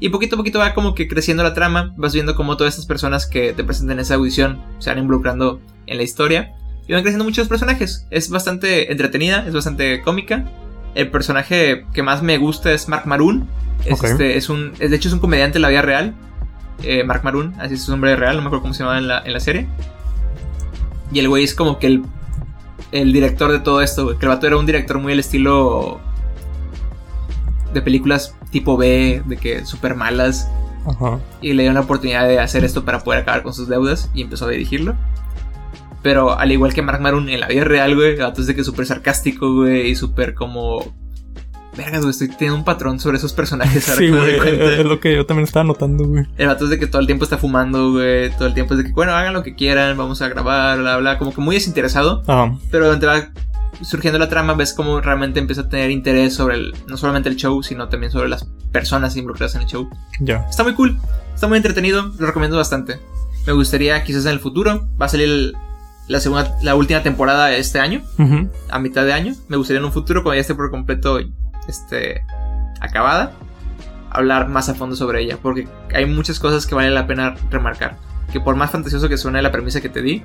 Y poquito a poquito va como que creciendo la trama, vas viendo como todas estas personas que te presentan esa audición se van involucrando en la historia y van creciendo muchos personajes. Es bastante entretenida, es bastante cómica. El personaje que más me gusta es Mark Maron. Okay. De hecho es un comediante en la vida real. Mark Maron, así es su nombre real, no me acuerdo cómo se llamaba en la serie. Y el güey es como que el director de todo esto, güey. Que el vato era un director muy al estilo de películas tipo B, de que súper malas. Uh-huh. Y le dieron la oportunidad de hacer esto para poder acabar con sus deudas y empezó a dirigirlo. Pero al igual que Mark Maron en la vida real, güey, el vato es de que es súper sarcástico, güey, y súper como... Vergas, güey, estoy teniendo un patrón sobre esos personajes. Sí, güey, es lo que yo también estaba notando, güey. El vato es de que todo el tiempo está fumando, güey. Todo el tiempo es de que, bueno, hagan lo que quieran, vamos a grabar, bla, bla. Como que muy desinteresado. Ajá. Pero donde va surgiendo la trama, ves cómo realmente empieza a tener interés sobre no solamente el show, sino también sobre las personas involucradas en el show. Ya. Está muy cool, está muy entretenido, lo recomiendo bastante. Me gustaría, quizás en el futuro, va a salir la última temporada este año. Uh-huh. A mitad de año. Me gustaría en un futuro, cuando ya esté por completo acabada, hablar más a fondo sobre ella, porque hay muchas cosas que vale la pena remarcar, que por más fantasioso que suene la premisa que te di,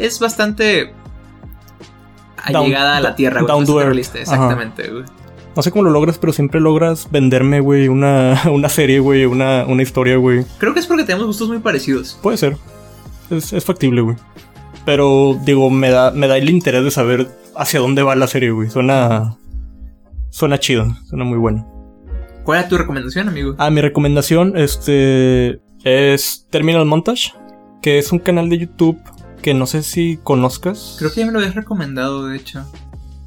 es bastante allegada a la tierra, güey, down to earth. Realista, exactamente, güey. No sé cómo lo logras, pero siempre logras venderme, güey, una serie, güey, una historia, güey. Creo que es porque tenemos gustos muy parecidos. Puede ser, es factible, güey. Pero, digo, me da el interés de saber hacia dónde va la serie, güey. Suena chido, suena muy bueno. ¿Cuál es tu recomendación, amigo? Mi recomendación es Terminal Montage, que es un canal de YouTube que no sé si conozcas. Creo que ya me lo habías recomendado, de hecho.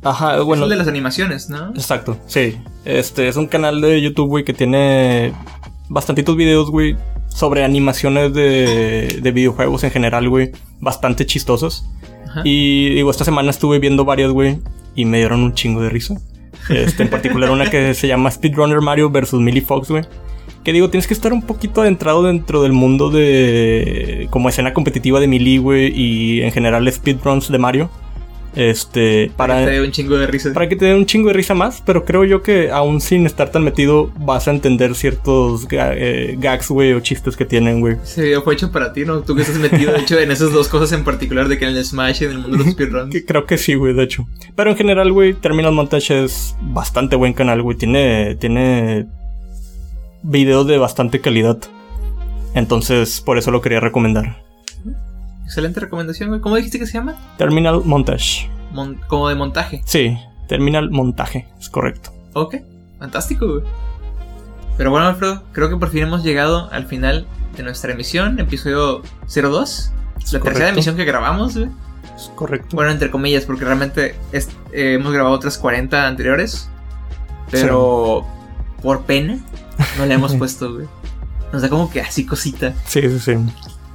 Ajá, bueno. Es el de las animaciones, ¿no? Exacto, sí. Es un canal de YouTube, güey, que tiene bastantitos videos, güey, sobre animaciones de videojuegos en general, güey. Bastante chistosos. Ajá. Y digo, esta semana estuve viendo varias, güey, y me dieron un chingo de risa. En particular una que se llama Speedrunner Mario vs. Millie Fox, güey. Que digo, tienes que estar un poquito adentrado dentro del mundo de... como escena competitiva de Melee, güey, y en general speedruns de Mario. Para que te dé un chingo de risa. Para que te dé un chingo de risa más, pero creo yo que aún sin estar tan metido vas a entender ciertos gags, güey, o chistes que tienen, güey. Ese video fue hecho para ti, ¿no? Tú que estás metido, de hecho, en esas dos cosas en particular, de que en el Smash y en el mundo de los speedruns. Creo que sí, güey, de hecho. Pero en general, güey, Terminal Montage es bastante buen canal, güey. Tiene videos de bastante calidad. Entonces, por eso lo quería recomendar. Excelente recomendación, güey. ¿Cómo dijiste que se llama? Terminal Montage. ¿Como de montaje? Sí, Terminal Montage, es correcto. Ok, fantástico, güey. Pero bueno, Alfredo, creo que por fin hemos llegado al final de nuestra emisión, episodio 02. Es la correcto. Tercera emisión que grabamos, güey. Es correcto. Bueno, entre comillas, porque realmente hemos grabado otras 40 anteriores. Pero sí, por pena no le hemos puesto, güey. Nos da como que así cosita. Sí, sí, sí.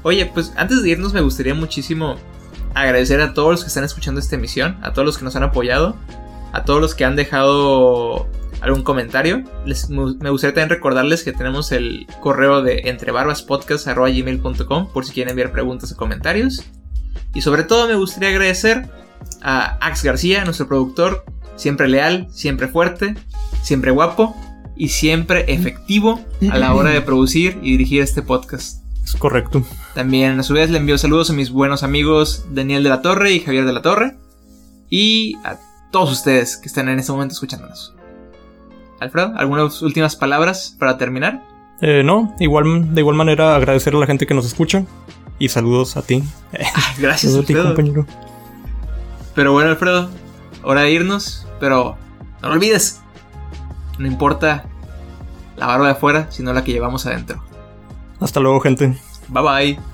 Oye, pues antes de irnos me gustaría muchísimo agradecer a todos los que están escuchando esta emisión, a todos los que nos han apoyado, a todos los que han dejado algún comentario. Me gustaría también recordarles que tenemos el correo de entrebarbaspodcast@gmail.com por si quieren enviar preguntas o comentarios. Y sobre todo me gustaría agradecer a Ax García, nuestro productor, siempre leal, siempre fuerte, siempre guapo y siempre efectivo a la hora de producir y dirigir este podcast. Es correcto. También a su vez le envío saludos a mis buenos amigos Daniel de la Torre y Javier de la Torre y a todos ustedes que están en este momento escuchándonos. Alfredo, ¿algunas últimas palabras para terminar? No, de igual manera agradecer a la gente que nos escucha y saludos a ti. Gracias, Alfredo. A ti, compañero. Pero bueno, Alfredo, hora de irnos, pero no lo olvides. No importa la barba de afuera, sino la que llevamos adentro. Hasta luego, gente. Bye bye.